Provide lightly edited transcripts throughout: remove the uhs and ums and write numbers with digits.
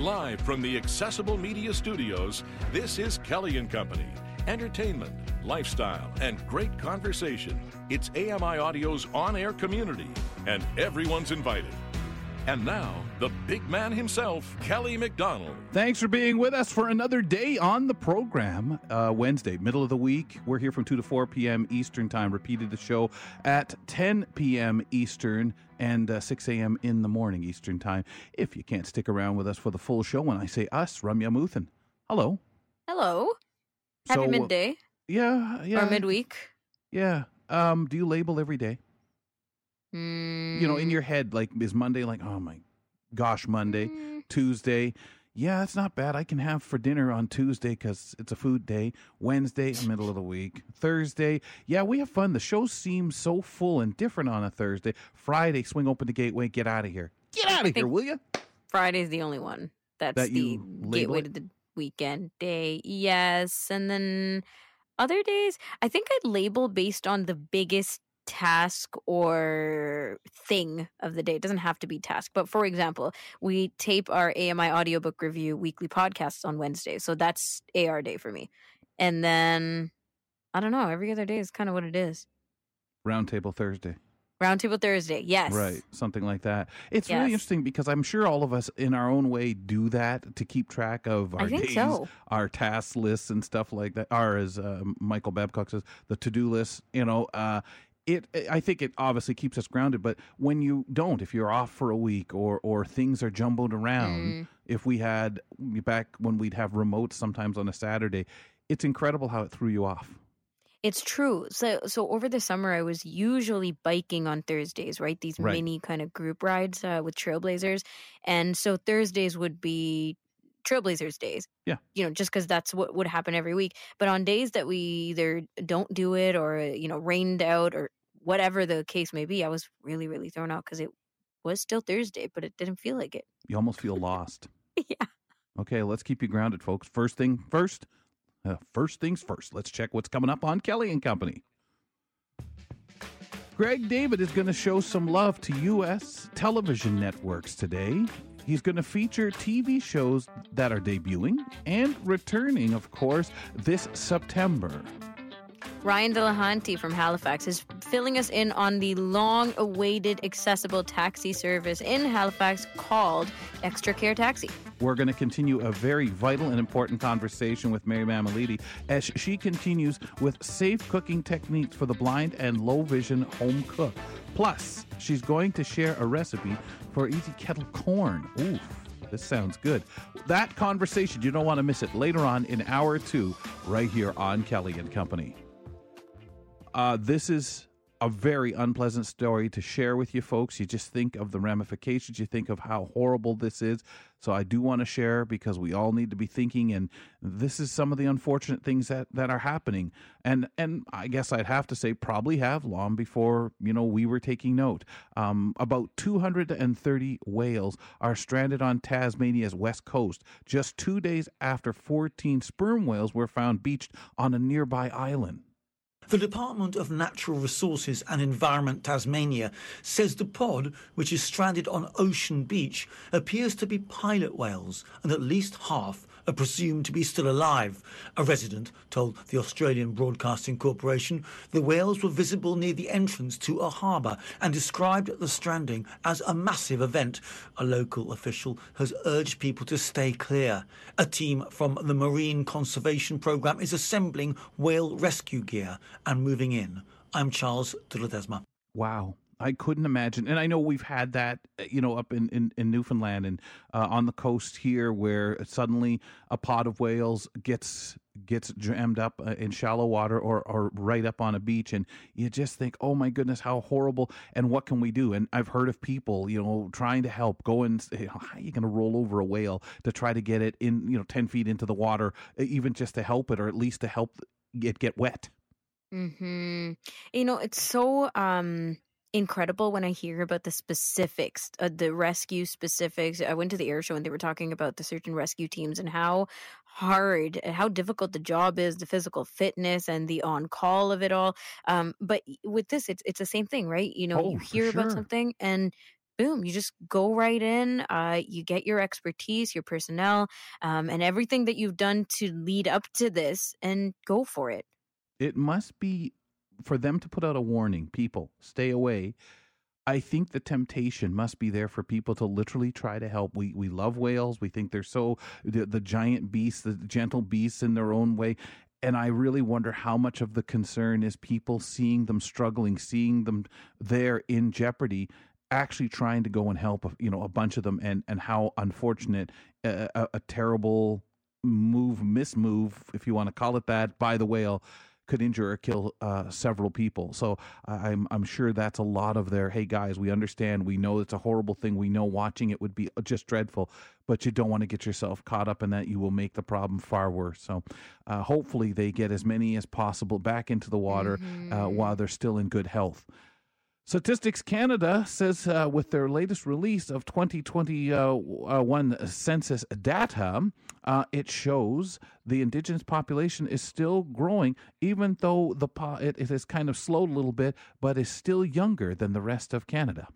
Live from the Accessible Media Studios, this is Kelly & Company. Entertainment, lifestyle, and great conversation. It's AMI Audio's on-air community, and everyone's invited. And now, the big man himself, Kelly McDonald. Thanks for being with us for another day on the program. Wednesday, middle of the week. We're here from 2 to 4 p.m. Eastern Time. Repeated the show at 10 p.m. Eastern and 6 a.m. in the morning Eastern Time. If you can't stick around with us for the full show, when I say us, Ramya Muthan. Hello. Hello. So, happy midday. Yeah. Or midweek. Yeah. Do you label every day? You know, in your head, like, is Monday like, oh my gosh, Monday, Tuesday. Yeah, that's not bad. I can have for dinner on Tuesday because it's a food day. Wednesday, middle of the week. Thursday, yeah, we have fun. The show seems so full and different on a Thursday. Friday, swing open the gateway, get out of here. Get out of here, will you? Friday's the only one. That's the gateway to the weekend day. Yes, and then other days, I think I'd label based on the biggest task or thing of the day. It doesn't have to be task, but for example, we tape our AMI audiobook review weekly podcasts on Wednesday, so that's AR day for me. And then I don't know, every other day is kind of what it is. Roundtable Thursday, yes, right, something like that. It's yes. Really interesting because I'm sure all of us in our own way do that to keep track of our days, our task lists and stuff like that, or as Michael Babcock says, the to-do list, you know. I think it obviously keeps us grounded, but when you don't, if you're off for a week or things are jumbled around, if we had, back when we'd have remotes sometimes on a Saturday, it's incredible how it threw you off. It's true. So over the summer, I was usually biking on Thursdays, right? These mini kind of group rides with Trailblazers. And so Thursdays would be Trailblazers days. Yeah. You know, just because that's what would happen every week. But on days that we either don't do it or, you know, rained out or whatever the case may be, I was really, really thrown out because it was still Thursday, but it didn't feel like it. You almost feel lost. Yeah. Okay, let's keep you grounded, folks. First things first. Let's check what's coming up on Kelly & Company. Greg David is going to show some love to U.S. television networks today. He's going to feature TV shows that are debuting and returning, of course, this September. Ryan Delahunty from Halifax is filling us in on the long-awaited accessible taxi service in Halifax called Extra Care Taxi. We're going to continue a very vital and important conversation with Mary Mammoliti as she continues with safe cooking techniques for the blind and low-vision home cook. Plus, she's going to share a recipe for easy kettle corn. Ooh, this sounds good. That conversation, you don't want to miss it later on in Hour 2 right here on Kelly & Company. This is a very unpleasant story to share with you folks. You just think of the ramifications. You think of how horrible this is. So I do want to share because we all need to be thinking. And this is some of the unfortunate things that are happening. And I guess I'd have to say probably have long before, you know, we were taking note. About 230 whales are stranded on Tasmania's west coast just 2 days after 14 sperm whales were found beached on a nearby island. The Department of Natural Resources and Environment Tasmania says the pod, which is stranded on Ocean Beach, appears to be pilot whales, and at least half are presumed to be still alive. A resident told the Australian Broadcasting Corporation the whales were visible near the entrance to a harbour and described the stranding as a massive event. A local official has urged people to stay clear. A team from the Marine Conservation Programme is assembling whale rescue gear and moving in. I'm Charles de Lodesma. Wow. I couldn't imagine. And I know we've had that, you know, up in Newfoundland and on the coast here where suddenly a pod of whales gets jammed up in shallow water or right up on a beach. And you just think, oh, my goodness, how horrible. And what can we do? And I've heard of people, you know, trying to help go and say, how are you going to roll over a whale to try to get it in, you know, 10 feet into the water, even just to help it or at least to help it get wet. Mm-hmm. You know, it's so incredible when I hear about the specifics, the rescue specifics. I went to the air show and they were talking about the search and rescue teams and how hard and how difficult the job is, the physical fitness and the on-call of it all. But with this, it's the same thing, right? You know, you hear about something and boom, you just go right in. You get your expertise, your personnel, and everything that you've done to lead up to this, and go for it. It must be for them to put out a warning, people, stay away. I think the temptation must be there for people to literally try to help. We love whales. We think they're so the giant beasts, the gentle beasts in their own way. And I really wonder how much of the concern is people seeing them struggling, seeing them there in jeopardy, actually trying to go and help, a bunch of them, and how unfortunate, a terrible mismove, if you want to call it that, by the whale could injure or kill several people. So I'm sure that's a lot of their, hey guys, we understand, we know it's a horrible thing, we know watching it would be just dreadful, but you don't want to get yourself caught up in that. You will make the problem far worse. So hopefully they get as many as possible back into the water while they're still in good health. Statistics Canada says with their latest release of 2021 census data, it shows the Indigenous population is still growing, even though it has kind of slowed a little bit, but is still younger than the rest of Canada.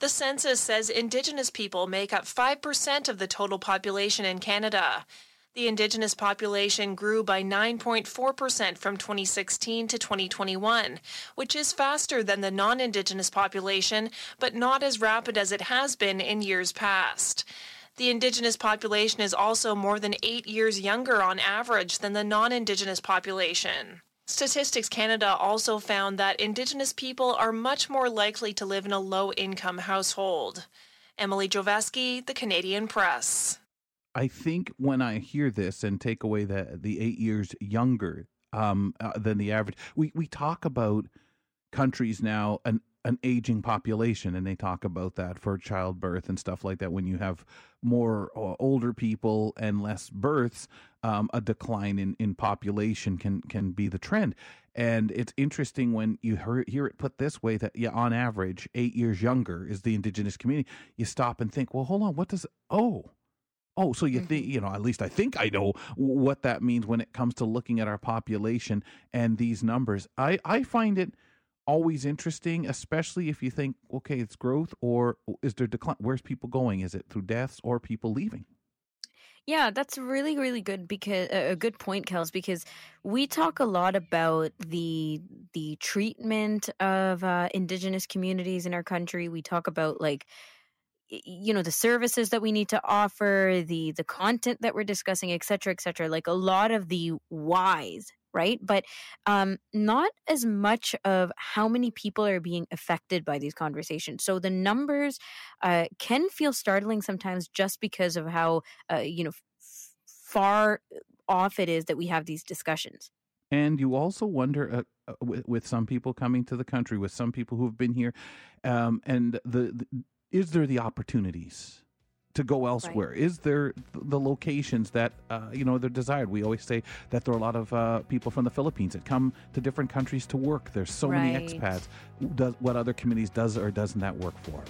The census says Indigenous people make up 5% of the total population in Canada. The Indigenous population grew by 9.4% from 2016 to 2021, which is faster than the non-Indigenous population, but not as rapid as it has been in years past. The Indigenous population is also more than 8 years younger on average than the non-Indigenous population. Statistics Canada also found that Indigenous people are much more likely to live in a low-income household. Emily Joveski, The Canadian Press. I think when I hear this and take away the 8 years younger than the average, we talk about countries now, an aging population, and they talk about that for childbirth and stuff like that. When you have more older people and less births, a decline in population can be the trend. And it's interesting when you hear it put this way, that on average 8 years younger is the Indigenous community. You stop and think, well, hold on, what does Oh, so you think, at least I think I know what that means when it comes to looking at our population and these numbers. I find it always interesting, especially if you think, okay, it's growth, or is there decline? Where's people going? Is it through deaths or people leaving? Yeah, that's really, really good, because a good point, Kels, because we talk a lot about the treatment of Indigenous communities in our country. We talk about the services that we need to offer, the content that we're discussing, et cetera, like a lot of the whys, right? But not as much of how many people are being affected by these conversations. So the numbers can feel startling sometimes, just because of how, far off it is that we have these discussions. And you also wonder, with some people coming to the country, with some people who've been here, and is there the opportunities to go elsewhere? Right. Is there the locations that, they're desired? We always say that there are a lot of people from the Philippines that come to different countries to work. There's so many expats. What other communities does or doesn't that work for?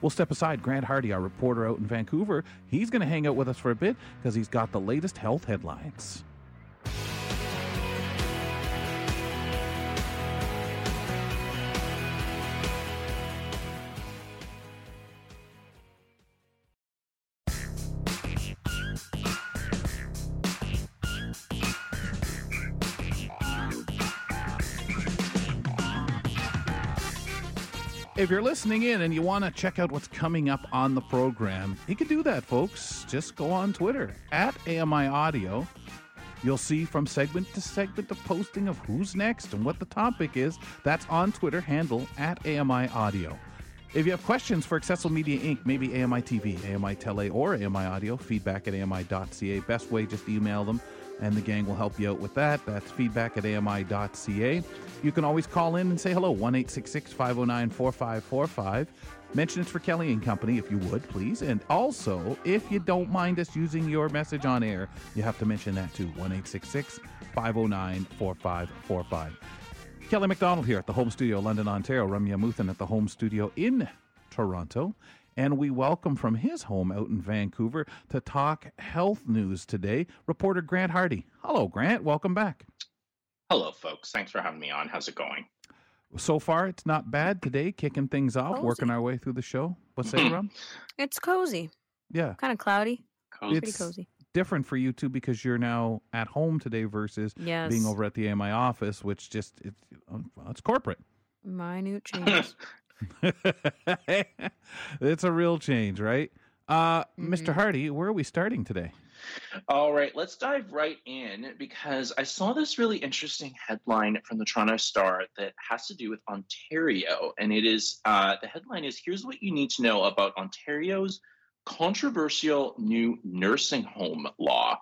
We'll step aside. Grant Hardy, our reporter out in Vancouver, he's going to hang out with us for a bit because he's got the latest health headlines. If you're listening in and you want to check out what's coming up on the program, you can do that, folks. Just go on Twitter, @AMI Audio. You'll see from segment to segment the posting of who's next and what the topic is. That's on Twitter, handle @AMI Audio. If you have questions for Accessible Media Inc., maybe AMI TV, AMI Tele, or AMI Audio, feedback at AMI.ca. Best way, just email them, and the gang will help you out with that. That's feedback at AMI.ca. You can always call in and say hello, 1-866-509-4545. Mention it's for Kelly and Company, if you would, please. And also, if you don't mind us using your message on air, you have to mention that too, 1-866-509-4545. Kelly McDonald here at the home studio, London, Ontario. Ramya Muthan at the home studio in Toronto. And we welcome from his home out in Vancouver to talk health news today, reporter Grant Hardy. Hello, Grant. Welcome back. Hello, folks. Thanks for having me on. How's it going? So far, it's not bad today, kicking things off, cozy. Working our way through the show. What's that, Ram? It's cozy. Yeah. Kind of cloudy. Cozy. It's pretty cozy. Different for you, too, because you're now at home today versus being over at the AMI office, which just, it's corporate. Minute change. It's a real change, right? Mr. Hardy, where are we starting today? All right, let's dive right in because I saw this really interesting headline from the Toronto Star that has to do with Ontario. And it is the headline is, here's what you need to know about Ontario's controversial new nursing home law.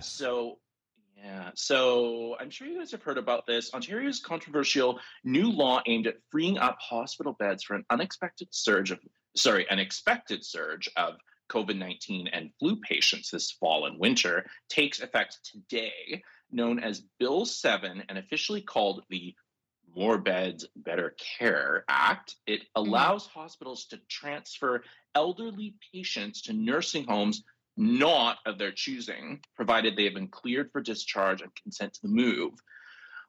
So I'm sure you guys have heard about this. Ontario's controversial new law aimed at freeing up hospital beds for an unexpected surge of COVID-19 and flu patients this fall and winter takes effect today, known as Bill 7 and officially called the More Beds, Better Care Act. It allows hospitals to transfer elderly patients to nursing homes not of their choosing, provided they have been cleared for discharge and consent to the move.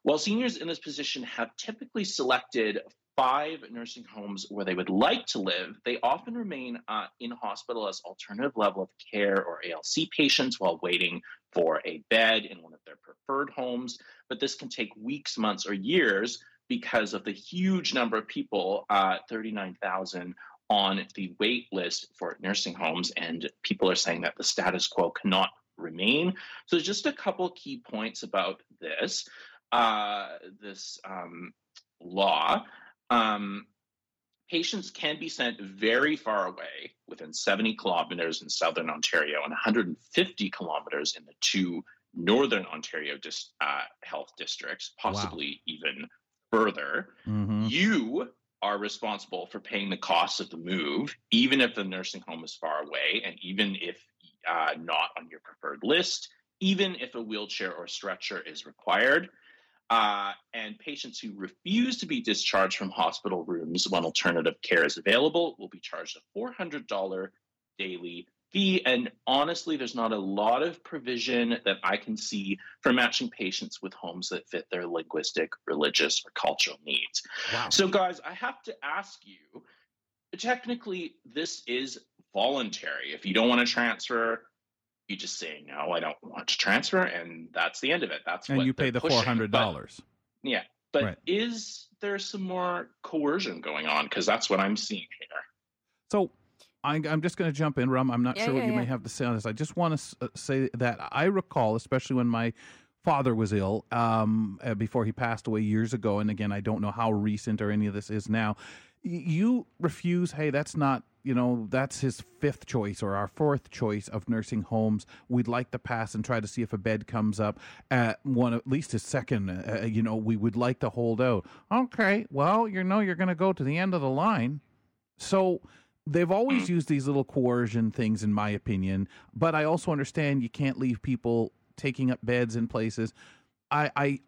While seniors in this position have typically selected 5 nursing homes where they would like to live, they often remain in hospital as alternative level of care or ALC patients while waiting for a bed in one of their preferred homes. But this can take weeks, months, or years because of the huge number of people, 39,000, on the wait list for nursing homes, and people are saying that the status quo cannot remain. So there's just a couple key points about this, law. Patients can be sent very far away, within 70 kilometers in southern Ontario and 150 kilometers in the 2 northern Ontario health districts, possibly even further. You are responsible for paying the cost of the move, even if the nursing home is far away and even if not on your preferred list, even if a wheelchair or stretcher is required. And patients who refuse to be discharged from hospital rooms when alternative care is available will be charged a $400 daily fee. And honestly, there's not a lot of provision that I can see for matching patients with homes that fit their linguistic, religious, or cultural needs. Wow. So, guys, I have to ask you, technically, this is voluntary. If you don't want to transfer, you just say, no, I don't want to transfer, and that's the end of it. That's and what you pay the pushing, $400. But is there some more coercion going on? Because that's what I'm seeing here. So I'm just going to jump in, Ram. I'm not sure what you may have to say on this. I just want to say that I recall, especially when my father was ill before he passed away years ago, and again, I don't know how recent or any of this is now, you refuse, hey, that's not, that's his 5th choice or our 4th choice of nursing homes. We'd like to pass and try to see if a bed comes up at one, at least his 2nd. We would like to hold out. Okay, well, you're going to go to the end of the line. So they've always used these little coercion things, in my opinion. But I also understand you can't leave people taking up beds in places. I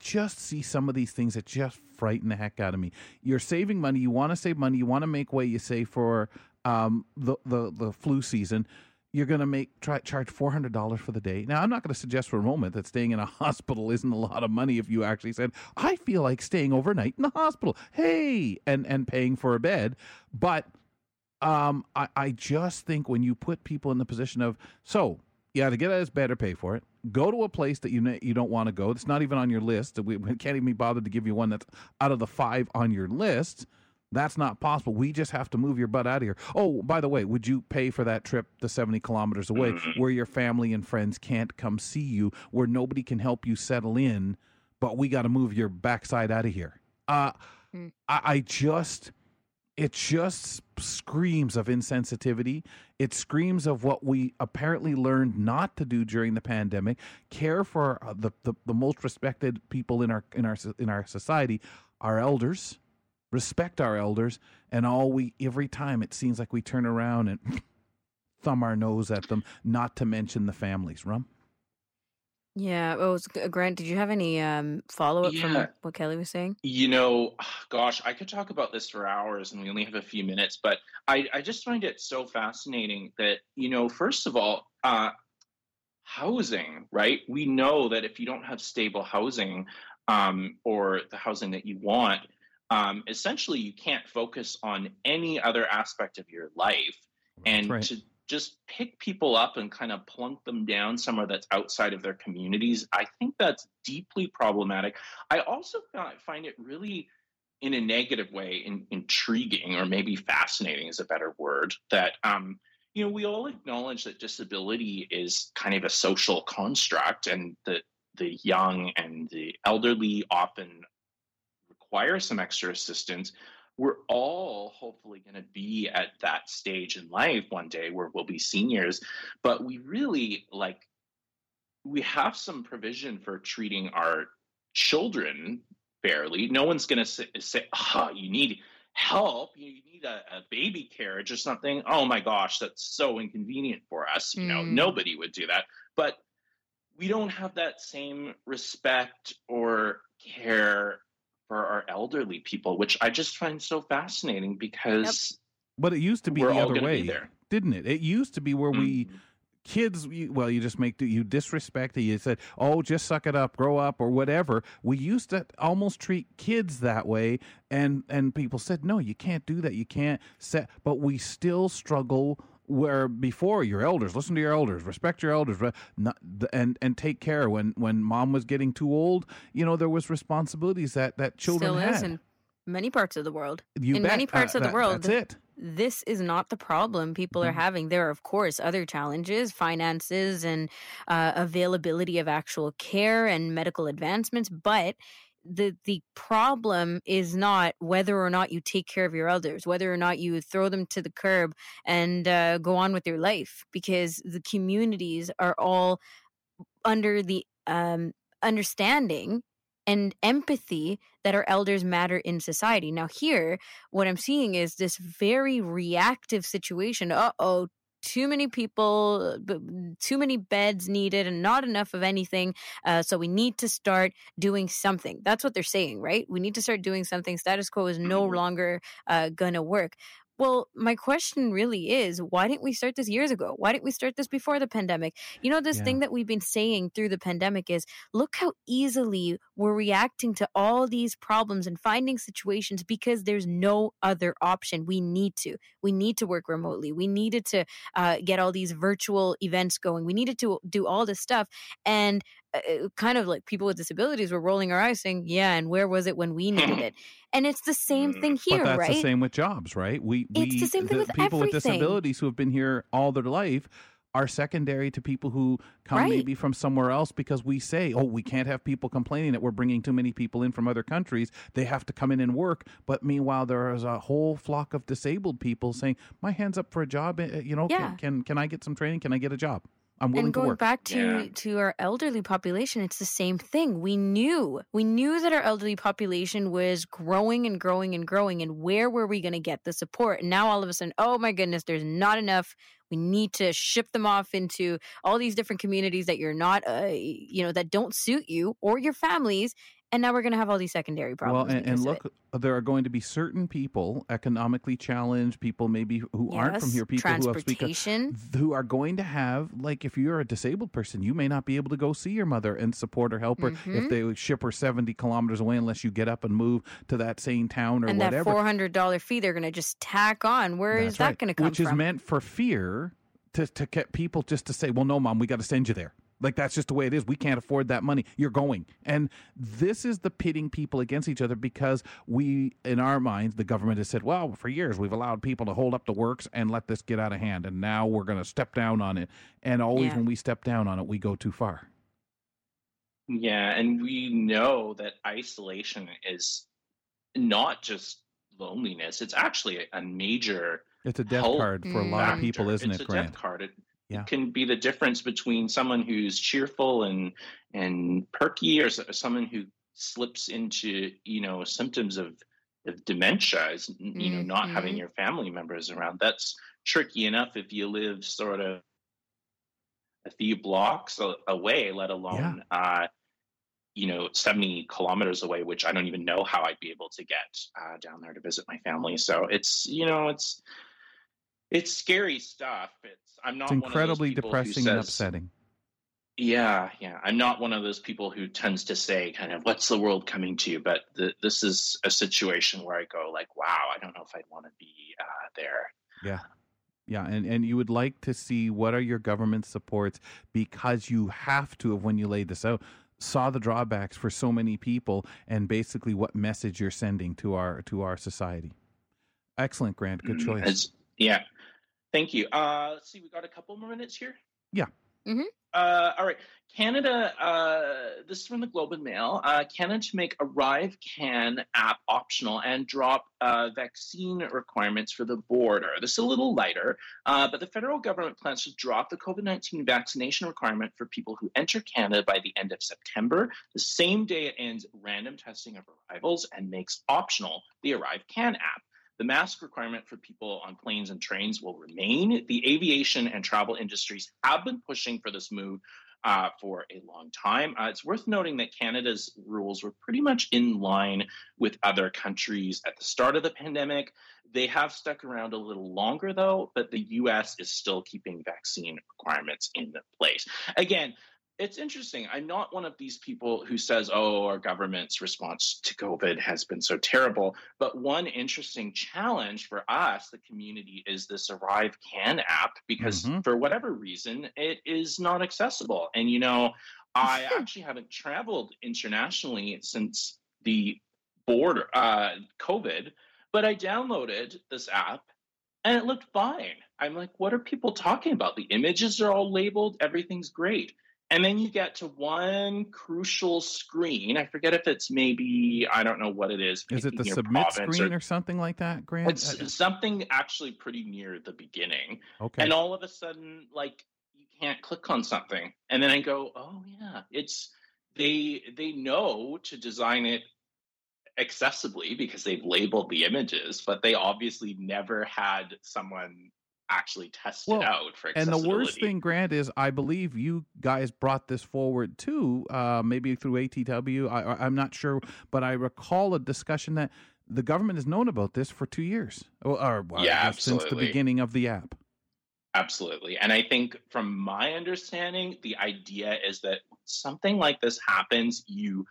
just see some of these things that just frighten the heck out of me. You're saving money. You want to save money. You want to make way. You save for the flu season. You're going to charge $400 for the day. Now, I'm not going to suggest for a moment that staying in a hospital isn't a lot of money if you actually said, I feel like staying overnight in the hospital. Hey, and paying for a bed. But I just think when you put people in the position of, you either get out of this bed or pay for it. Go to a place that you don't want to go. It's not even on your list. We can't even be bothered to give you one that's out of the 5 on your list. That's not possible. We just have to move your butt out of here. Oh, by the way, would you pay for that trip to 70 kilometers away where your family and friends can't come see you, where nobody can help you settle in, but we got to move your backside out of here? It just screams of insensitivity. It screams of what we apparently learned not to do during the pandemic. Care for the most respected people in our society, our elders. Respect our elders, and every time it seems like we turn around and thumb our nose at them. Not to mention the families, Rum. Yeah. Well, Grant, did you have any follow-up from what Kelly was saying? Gosh, I could talk about this for hours and we only have a few minutes, but I just find it so fascinating that, first of all, housing, right? We know that if you don't have stable housing, or the housing that you want, essentially you can't focus on any other aspect of your life. And right. to just pick people up and kind of plunk them down somewhere that's outside of their communities, I think that's deeply problematic. I also find it really, in a negative way, intriguing, or maybe fascinating is a better word, that you know, we all acknowledge that disability is kind of a social construct, and that the young and the elderly often require some extra assistance. We're all hopefully going to be at that stage in life one day where we'll be seniors, but we really, like, we have some provision for treating our children fairly. No one's going to say, oh, you need help, you need a baby carriage or something. Oh my gosh, that's so inconvenient for us. You know, nobody would do that. But we don't have that same respect or care for our elderly people, which I just find so fascinating, because but it used to be the other way, didn't it? It used to be where we kids, well, you just make, you disrespect it. You said, oh, just suck it up, grow up, or whatever. We used to almost treat kids that way. And people said, no, you can't do that. You can't set, but we still struggle where before your elders, listen to your elders, respect your elders, and take care. When mom was getting too old, you know, there was responsibilities that children had. Still is in many parts of the world. That's it. This is not the problem people are having. There are, of course, other challenges, finances and availability of actual care and medical advancements. But the problem is not whether or not you take care of your elders, whether or not you throw them to the curb and go on with your life, because the communities are all under the understanding and empathy that our elders matter in society. Now here, what I'm seeing is this very reactive situation. Uh-oh, too many people, too many beds needed, and not enough of anything. So we need to start doing something. That's what they're saying, right? We need to start doing something. Status quo is no longer going to work. Well, my question really is, why didn't we start this years ago? Why didn't we start this before the pandemic? You know, this thing that we've been saying through the pandemic is, look how easily we're reacting to all these problems and finding situations because there's no other option. We need to work remotely. We needed to get all these virtual events going. We needed to do all this stuff. And kind of like people with disabilities were rolling our eyes saying, yeah, and where was it when we needed it? And it's the same thing here, but that's right? That's the same with jobs, right? It's the same thing with people everything. With disabilities who have been here all their life are secondary to people who come maybe from somewhere else, because we say, oh, we can't have people complaining that we're bringing too many people in from other countries. They have to come in and work. But meanwhile, there is a whole flock of disabled people saying, my hand's up for a job. You know, can I get some training? Can I get a job? And going back to our elderly population, it's the same thing. We knew that our elderly population was growing and growing and growing, and where were we going to get the support? And now all of a sudden, oh my goodness, there's not enough. We need to ship them off into all these different communities that you're not, that don't suit you or your families. And now we're going to have all these secondary problems. Well, and look, there are going to be certain people, economically challenged people, maybe who aren't from here, people transportation. Who are going to have, like, if you're a disabled person, you may not be able to go see your mother and support or help her if they ship her 70 kilometers away, unless you get up and move to that same town or and whatever. And that $400 fee they're going to just tack on. Where is that going to come from? Which is meant for fear to get people just to say, well, no, Mom, we got to send you there. Like, that's just the way it is. We can't afford that money. You're going. And this is the pitting people against each other, because we, in our minds, the government has said, well, for years we've allowed people to hold up the works and let this get out of hand. And now we're going to step down on it. And always when we step down on it, we go too far. Yeah. And we know that isolation is not just loneliness. It's actually a major. It's a death card for a lot of people, isn't it, Grant? It's a death card. It can be the difference between someone who's cheerful and perky, or someone who slips into, you know, symptoms of dementia, is, you know, not having your family members around. That's tricky enough if you live sort of a few blocks away, let alone, 70 kilometers away, which I don't even know how I'd be able to get down there to visit my family. So it's scary stuff. It's incredibly depressing and upsetting. Yeah. I'm not one of those people who tends to say kind of what's the world coming to, but this is a situation where I go like, wow, I don't know if I'd want to be there. Yeah. Yeah, and you would like to see what are your government supports, because you have to have, when you laid this out, saw the drawbacks for so many people and basically what message you're sending to our society. Excellent, Grant. Good choice. Yeah. Thank you. Let's see, we got a couple more minutes here. Yeah. Mm-hmm. All right. Canada, this is from the Globe and Mail. Canada to make Arrive Can app optional and drop vaccine requirements for the border. This is a little lighter, but the federal government plans to drop the COVID-19 vaccination requirement for people who enter Canada by the end of September, the same day it ends random testing of arrivals, and makes optional the Arrive Can app. The mask requirement for people on planes and trains will remain. The aviation and travel industries have been pushing for this move for a long time. It's worth noting that Canada's rules were pretty much in line with other countries at the start of the pandemic. They have stuck around a little longer, though, but the U.S. is still keeping vaccine requirements in place. Again, it's interesting. I'm not one of these people who says, oh, our government's response to COVID has been so terrible. But one interesting challenge for us, the community, is this Arrive Can app, because for whatever reason, it is not accessible. And, you know, I actually haven't traveled internationally since the border, COVID, but I downloaded this app and it looked fine. I'm like, what are people talking about? The images are all labeled. Everything's great. And then you get to one crucial screen. I forget if it's maybe, I don't know what it is. Is it the submit screen or something like that, Grant? It's something actually pretty near the beginning. Okay. And all of a sudden, like, you can't click on something. And then I go, oh, yeah. It's they know to design it accessibly because they've labeled the images, but they obviously never had someone actually test it out for accessibility. And the worst thing, Grant, is I believe you guys brought this forward too, maybe through ATW. I'm not sure, but I recall a discussion that the government has known about this for 2 years, since the beginning of the app. Absolutely. And I think from my understanding, the idea is that when something like this happens, you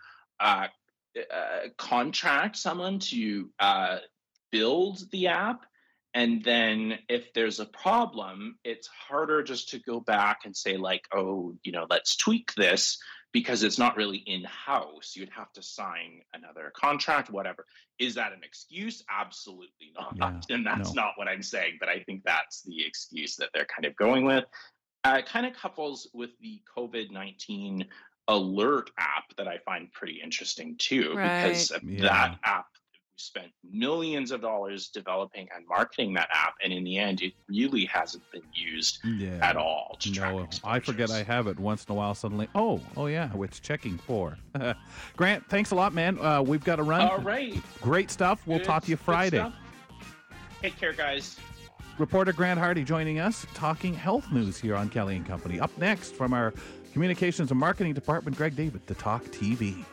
contract someone to build the app. And then if there's a problem, it's harder just to go back and say like, oh, you know, let's tweak this, because it's not really in-house. You'd have to sign another contract, whatever. Is that an excuse? Absolutely not. Yeah, and that's not what I'm saying, but I think that's the excuse that they're kind of going with. It kind of couples with the COVID-19 alert app that I find pretty interesting too, because that app spent millions of dollars developing and marketing that app, and in the end it really hasn't been used at all to track exposures. I forget I have it once in a while suddenly. Oh yeah, it's checking for. Grant, thanks a lot, man. We've got to run. All right. Great stuff. We'll talk to you Friday. Take care, guys. Reporter Grant Hardy joining us, talking health news here on Kelly and Company. Up next from our communications and marketing department, Greg David to Talk TV.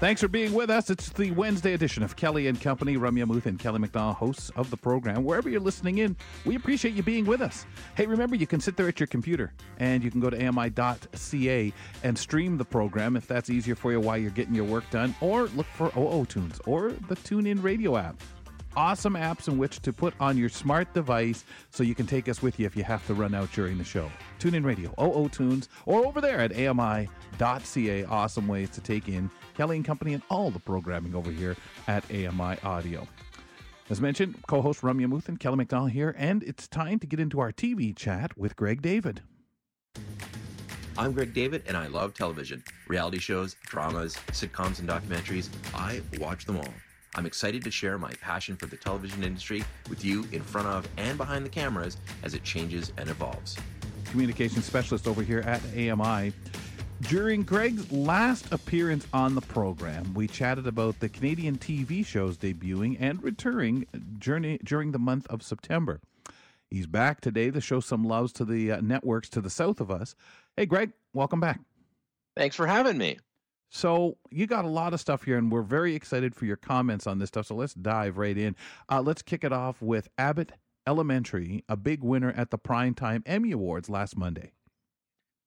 Thanks for being with us. It's the Wednesday edition of Kelly and Company. Ramya Muthan, Kelly McDonald, hosts of the program. Wherever you're listening in, we appreciate you being with us. Hey, remember, you can sit there at your computer and you can go to ami.ca and stream the program if that's easier for you while you're getting your work done, or look for OO Tunes or the TuneIn Radio app. Awesome apps in which to put on your smart device so you can take us with you if you have to run out during the show. TuneIn Radio, OO Tunes, or over there at AMI.ca. Awesome ways to take in Kelly and Company and all the programming over here at AMI Audio. As mentioned, co-host Ramya Muthan, Kelly McDonald here, and it's time to get into our TV chat with Greg David. I'm Greg David, and I love television. Reality shows, dramas, sitcoms, and documentaries. I watch them all. I'm excited to share my passion for the television industry with you in front of and behind the cameras as it changes and evolves. Communications specialist over here at AMI. During Greg's last appearance on the program, we chatted about the Canadian TV shows debuting and returning during the month of September. He's back today to show some loves to the networks to the south of us. Hey, Greg, welcome back. Thanks for having me. So you got a lot of stuff here, and we're very excited for your comments on this stuff, so let's dive right in. Let's kick it off with Abbott Elementary, a big winner at the Primetime Emmy Awards last Monday.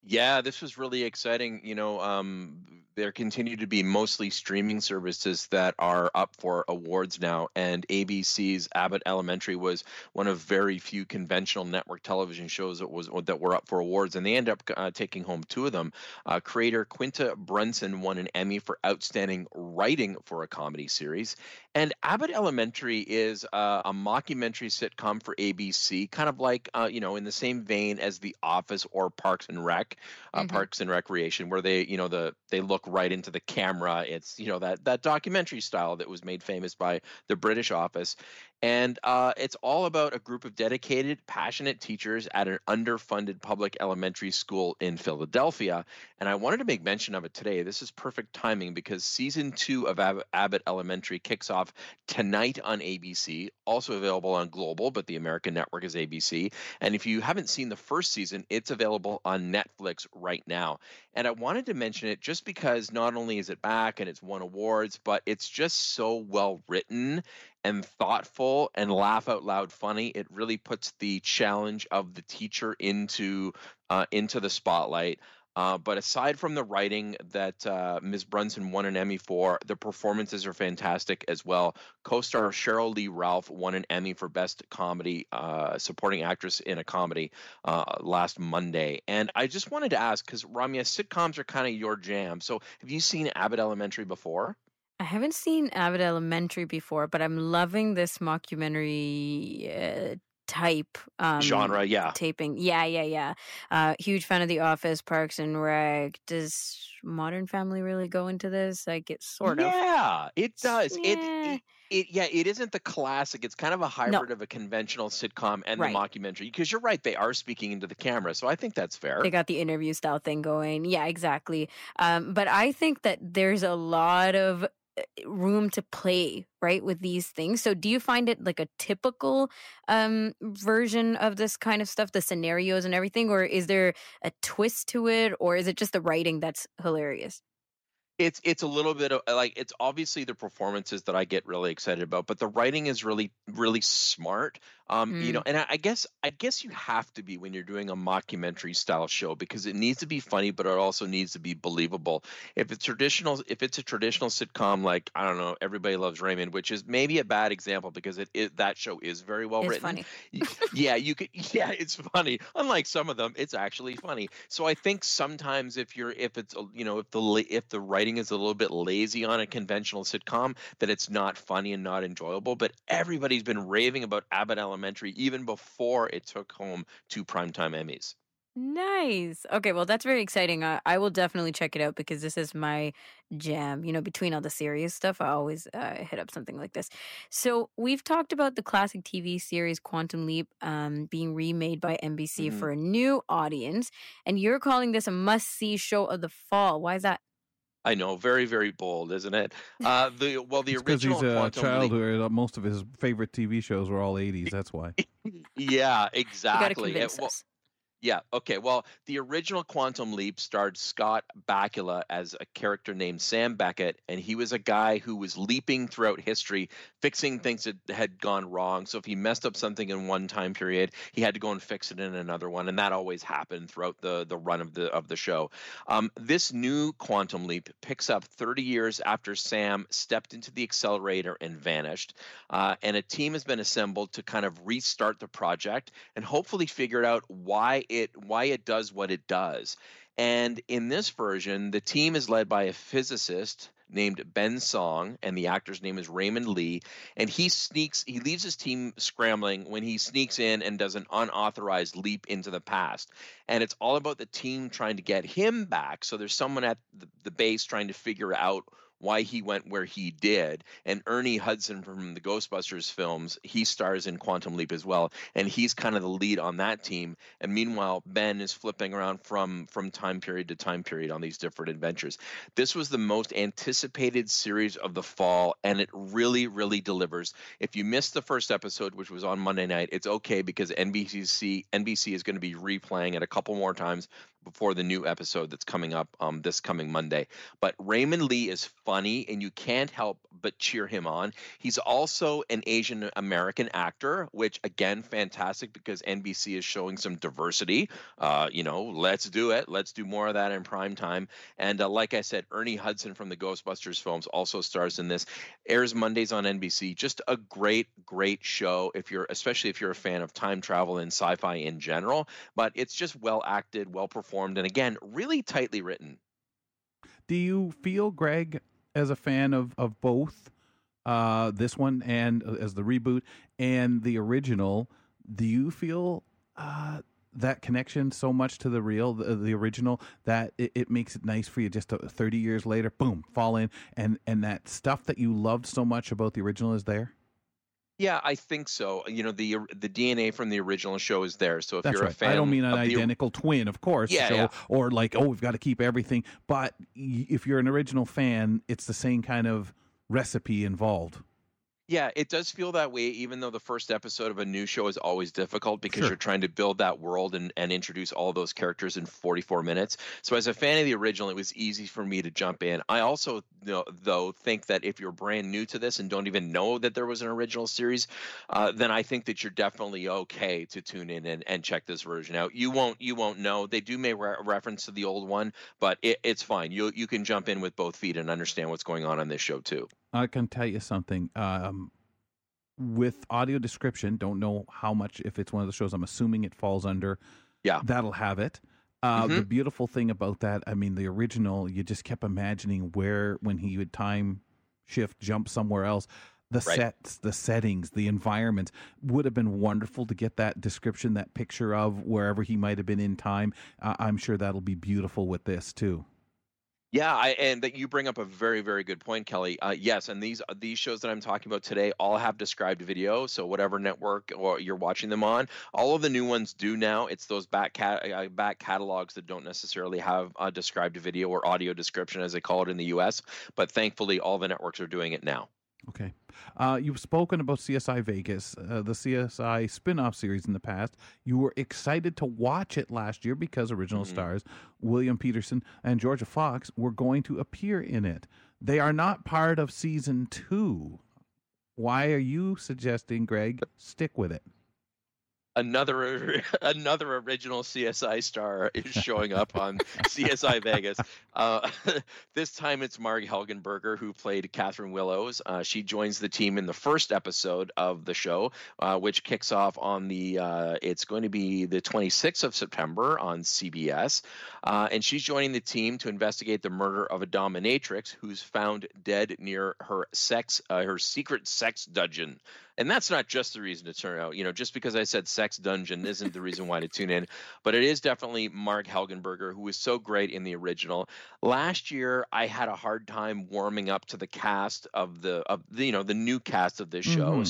Yeah, this was really exciting. You know, there continue to be mostly streaming services that are up for awards now, and ABC's Abbott Elementary was one of very few conventional network television shows that were up for awards, and they ended up taking home two of them. Creator Quinta Brunson won an Emmy for Outstanding Writing for a Comedy Series, and Abbott Elementary is a mockumentary sitcom for ABC, kind of like, in the same vein as The Office or Parks and Rec. Parks and Recreation, where they, they look right into the camera. It's, that documentary style that was made famous by the British Office. And it's all about a group of dedicated, passionate teachers at an underfunded public elementary school in Philadelphia. And I wanted to make mention of it today. This is perfect timing because season 2 of Abbott Elementary kicks off tonight on ABC, also available on Global, but the American network is ABC. And if you haven't seen the first season, it's available on Netflix right now. And I wanted to mention it just because not only is it back and it's won awards, but it's just so well written and thoughtful and laugh out loud funny. It really puts the challenge of the teacher into the spotlight. But aside from the writing that Ms. Brunson won an Emmy for, the performances are fantastic as well. Co-star Cheryl Lee Ralph won an Emmy for Best Comedy Supporting Actress in a Comedy last Monday. And I just wanted to ask, because Ramya, sitcoms are kind of your jam. So have you seen Abbott Elementary before? I haven't seen Abbott Elementary before, but I'm loving this mockumentary type genre. Yeah, taping. Yeah. Huge fan of The Office, Parks and Rec. Does Modern Family really go into this? Like, it sort of. Yeah, it does. Yeah. It isn't the classic. It's kind of a hybrid of a conventional sitcom and the mockumentary. Because you're right, they are speaking into the camera. So I think that's fair. They got the interview style thing going. Yeah, exactly. But I think that there's a lot of room to play, right, with these things. So do you find it like a typical version of this kind of stuff, the scenarios and everything, or is there a twist to it, or is it just the writing that's hilarious? It's a little bit of, like, it's obviously the performances that I get really excited about, but the writing is really, really smart. And I guess you have to be when you're doing a mockumentary style show, because it needs to be funny, but it also needs to be believable. If it's a traditional sitcom, like, I don't know, Everybody Loves Raymond, which is maybe a bad example because that show is very well written. It's funny. Yeah, it's funny. Unlike some of them, it's actually funny. So I think sometimes if the writing is a little bit lazy on a conventional sitcom, that it's not funny and not enjoyable. But everybody's been raving about Abbott Elementary even before it took home 2 Primetime Emmys. Nice. Okay, well, that's very exciting. I will definitely check it out because this is my jam. Between all the serious stuff, I always hit up something like this. So we've talked about the classic TV series Quantum Leap being remade by NBC for a new audience, and you're calling this a must-see show of the fall. Why is that? I know, very, very bold, isn't it? The original Quantum Leap. Because he's a child, most of his favorite TV shows were all 80s, that's why. Yeah, exactly. You got to convince us. Yeah, okay. Well, the original Quantum Leap starred Scott Bakula as a character named Sam Beckett, and he was a guy who was leaping throughout history, fixing things that had gone wrong. So if he messed up something in one time period, he had to go and fix it in another one, and that always happened throughout the run of the show. This new Quantum Leap picks up 30 years after Sam stepped into the accelerator and vanished, and a team has been assembled to kind of restart the project and hopefully figure out why it does what it does. And in this version, the team is led by a physicist named Ben Song, and the actor's name is Raymond Lee, and he leaves his team scrambling when he sneaks in and does an unauthorized leap into the past. And it's all about the team trying to get him back. So there's someone at the base trying to figure out why he went where he did. And Ernie Hudson from the Ghostbusters films, he stars in Quantum Leap as well, and he's kind of the lead on that team. And meanwhile, Ben is flipping around from time period to time period on these different adventures. This was the most anticipated series of the fall, and it really, really delivers. If you missed the first episode, which was on Monday night, it's okay because NBC is going to be replaying it a couple more times before the new episode that's coming up this coming Monday. But Raymond Lee is funny, and you can't help but cheer him on. He's also an Asian American actor, which, again, fantastic because NBC is showing some diversity. Let's do it. Let's do more of that in prime time. And like I said, Ernie Hudson from the Ghostbusters films also stars in this. Airs Mondays on NBC. Just a great, great show, especially if you're a fan of time travel and sci-fi in general. But it's just well acted, well performed, and again, really tightly written. Do you feel, Greg, as a fan of both this one and as the reboot and the original, do you feel that connection so much to the original that it makes it nice for you just to, 30 years later, boom, fall in, and that stuff that you loved so much about the original is there? Yeah, I think so. The DNA from the original show is there. So if that's you're right. a fan, I don't mean an identical twin, of course. Yeah, so, yeah. Or like, oh, we've got to keep everything. But if you're an original fan, it's the same kind of recipe involved. Yeah, it does feel that way, even though the first episode of a new show is always difficult because You're trying to build that world and introduce all those characters in 44 minutes. So as a fan of the original, it was easy for me to jump in. I also, though, think that if you're brand new to this and don't even know that there was an original series, then I think that you're definitely okay to tune in and check this version out. You won't know. They do make reference to the old one, but it's fine. You can jump in with both feet and understand what's going on this show, too. I can tell you something. With audio description, don't know how much, if it's one of the shows, I'm assuming it falls under. Yeah. That'll have it. The beautiful thing about that, I mean, the original, you just kept imagining when he would time shift, jump somewhere else. The right. sets, the settings, the environments would have been wonderful to get that description, that picture of wherever he might have been in time. I'm sure that'll be beautiful with this, too. Yeah, and that you bring up a very, very good point, Kelly. Yes, and these shows that I'm talking about today all have described video, so whatever network or you're watching them on, all of the new ones do now. It's those back catalogs that don't necessarily have described video or audio description, as they call it in the U.S., but thankfully all the networks are doing it now. Okay. You've spoken about CSI Vegas, the CSI spin-off series in the past. You were excited to watch it last year because original stars William Peterson and Georgia Fox were going to appear in it. They are not part of season 2. Why are you suggesting, Greg, stick with it? Another original CSI star is showing up on CSI Vegas. This time it's Marg Helgenberger, who played Catherine Willows. She joins the team in the first episode of the show, which kicks off on it's going to be the 26th of September on CBS. And she's joining the team to investigate the murder of a dominatrix who's found dead near her secret sex dungeon. And that's not just the reason to turn out, just because I said sex dungeon isn't the reason why to tune in, but it is definitely Marg Helgenberger, who was so great in the original. Last year, I had a hard time warming up to the cast of the new cast of this show.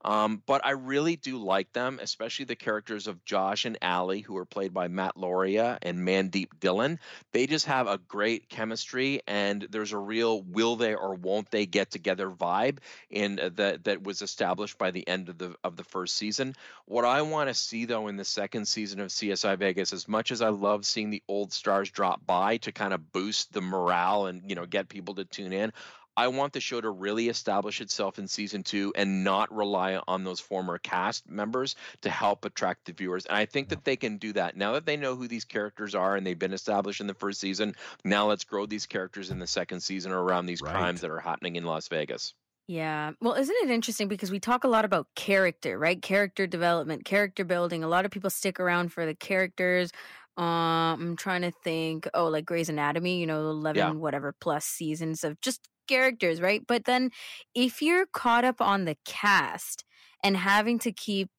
But I really do like them, especially the characters of Josh and Allie, who are played by Matt Lauria and Mandeep Dhillon. They just have a great chemistry, and there's a real will they or won't they get together vibe that was established by the end of the first season. What I want to see, though, in the second season of CSI Vegas, as much as I love seeing the old stars drop by to kind of boost the morale and get people to tune in, I want the show to really establish itself in season 2 and not rely on those former cast members to help attract the viewers. And I think that they can do that. Now that they know who these characters are and they've been established in the first season, now let's grow these characters in the second season or around these crimes that are happening in Las Vegas. Yeah. Well, isn't it interesting because we talk a lot about character, right? Character development, character building. A lot of people stick around for the characters. I'm trying to think, like Grey's Anatomy, 11 whatever plus seasons of just characters, right? But then if you're caught up on the cast and having to keep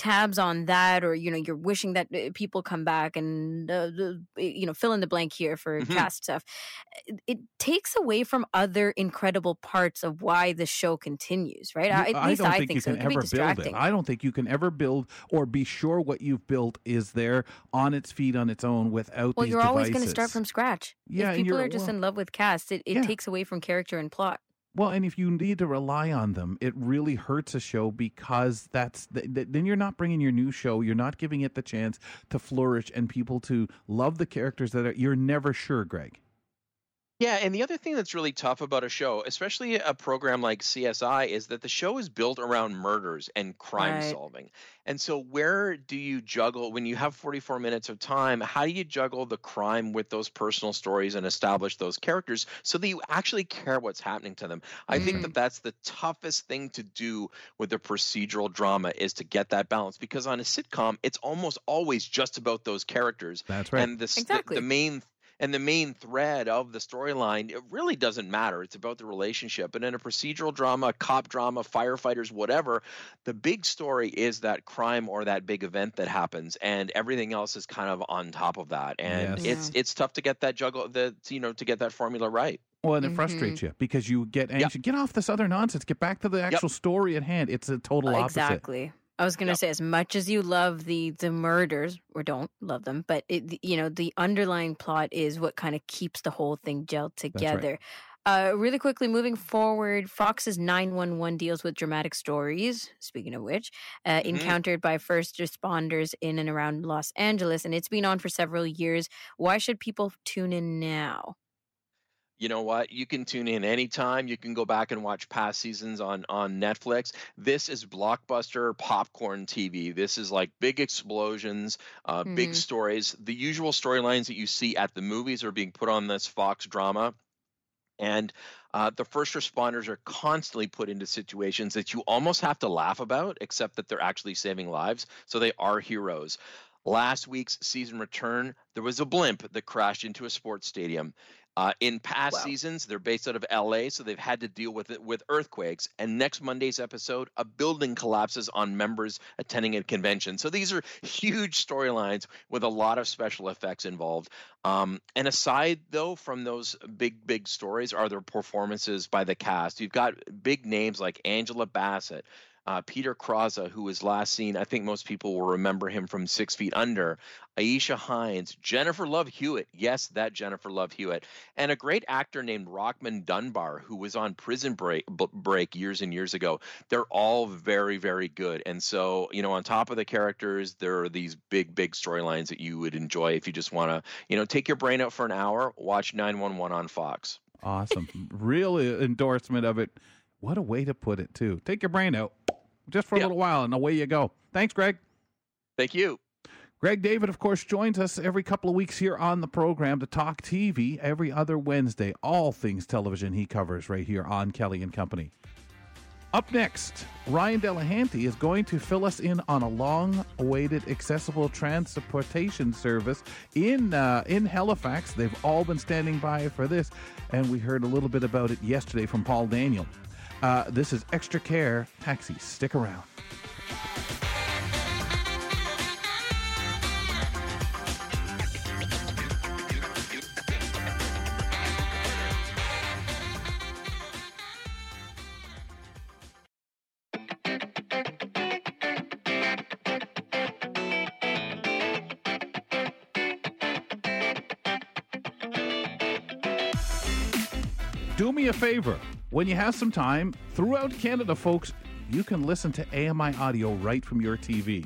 tabs on that, or, you know, you're wishing that people come back and, you know, fill in the blank here for cast stuff, it takes away from other incredible parts of why the show continues, right? At least I think so. It can ever build it. I don't think you can ever build or be sure what you've built is there on its feet on its own without these devices. Well, you're always going to start from scratch. Yeah, if people are just in love with cast, it takes away from character and plot. Well, and if you need to rely on them, it really hurts a show, because then you're not bringing your new show. You're not giving it the chance to flourish and people to love the characters that you're never sure, Greg. Yeah, and the other thing that's really tough about a show, especially a program like CSI, is that the show is built around murders and crime solving. And so where do you juggle, when you have 44 minutes of time, how do you juggle the crime with those personal stories and establish those characters so that you actually care what's happening to them? I think that that's the toughest thing to do with the procedural drama, is to get that balance, because on a sitcom, it's almost always just about those characters. That's right. And the main thread of the storyline, it really doesn't matter. It's about the relationship. And in a procedural drama, cop drama, firefighters, whatever, the big story is that crime or that big event that happens, and everything else is kind of on top of that. And it's tough to get that to get that formula right. Well, and it frustrates you because you get anxious. Get off this other nonsense. Get back to the actual story at hand. It's a total opposite. Exactly. I was going to say, as much as you love the murders, or don't love them, but the underlying plot is what kind of keeps the whole thing gelled together. Really quickly, moving forward, Fox's 911 deals with dramatic stories, speaking of which, encountered by first responders in and around Los Angeles, and it's been on for several years. Why should people tune in now? You know what? You can tune in anytime. You can go back and watch past seasons on Netflix. This is blockbuster popcorn TV. This is like big explosions, big stories. The usual storylines that you see at the movies are being put on this Fox drama. And the first responders are constantly put into situations that you almost have to laugh about, except that they're actually saving lives. So they are heroes. Last week's season return, there was a blimp that crashed into a sports stadium. In past seasons, they're based out of LA, so they've had to deal with it with earthquakes. And next Monday's episode, a building collapses on members attending a convention. So these are huge storylines with a lot of special effects involved. And aside, though, from those big stories are their performances by the cast. You've got big names like Angela Bassett, Peter Kraza, who was last seen, I think most people will remember him from 6 Feet Under, Aisha Hines, Jennifer Love Hewitt. Yes, that Jennifer Love Hewitt. And a great actor named Rockman Dunbar, who was on Prison Break years and years ago. They're all very, very good. And so, you know, on top of the characters, there are these big storylines that you would enjoy if you just want to, you know, take your brain out for an hour, watch 911 on Fox. Awesome. Real endorsement of it. What a way to put it, too. Take your brain out just for a little while, and away you go. Thanks, Greg. Thank you. Greg David, of course, joins us every couple of weeks here on the program to talk TV every other Wednesday. All things television he covers right here on Kelly and Company. Up next, Ryan Delahunty is going to fill us in on a long-awaited accessible transportation service in Halifax. They've all been standing by for this, and we heard a little bit about it yesterday from Paul Daniel. This is Extra Care Taxi. Stick around. Do me a favor. When you have some time, throughout Canada, folks, you can listen to AMI audio right from your TV.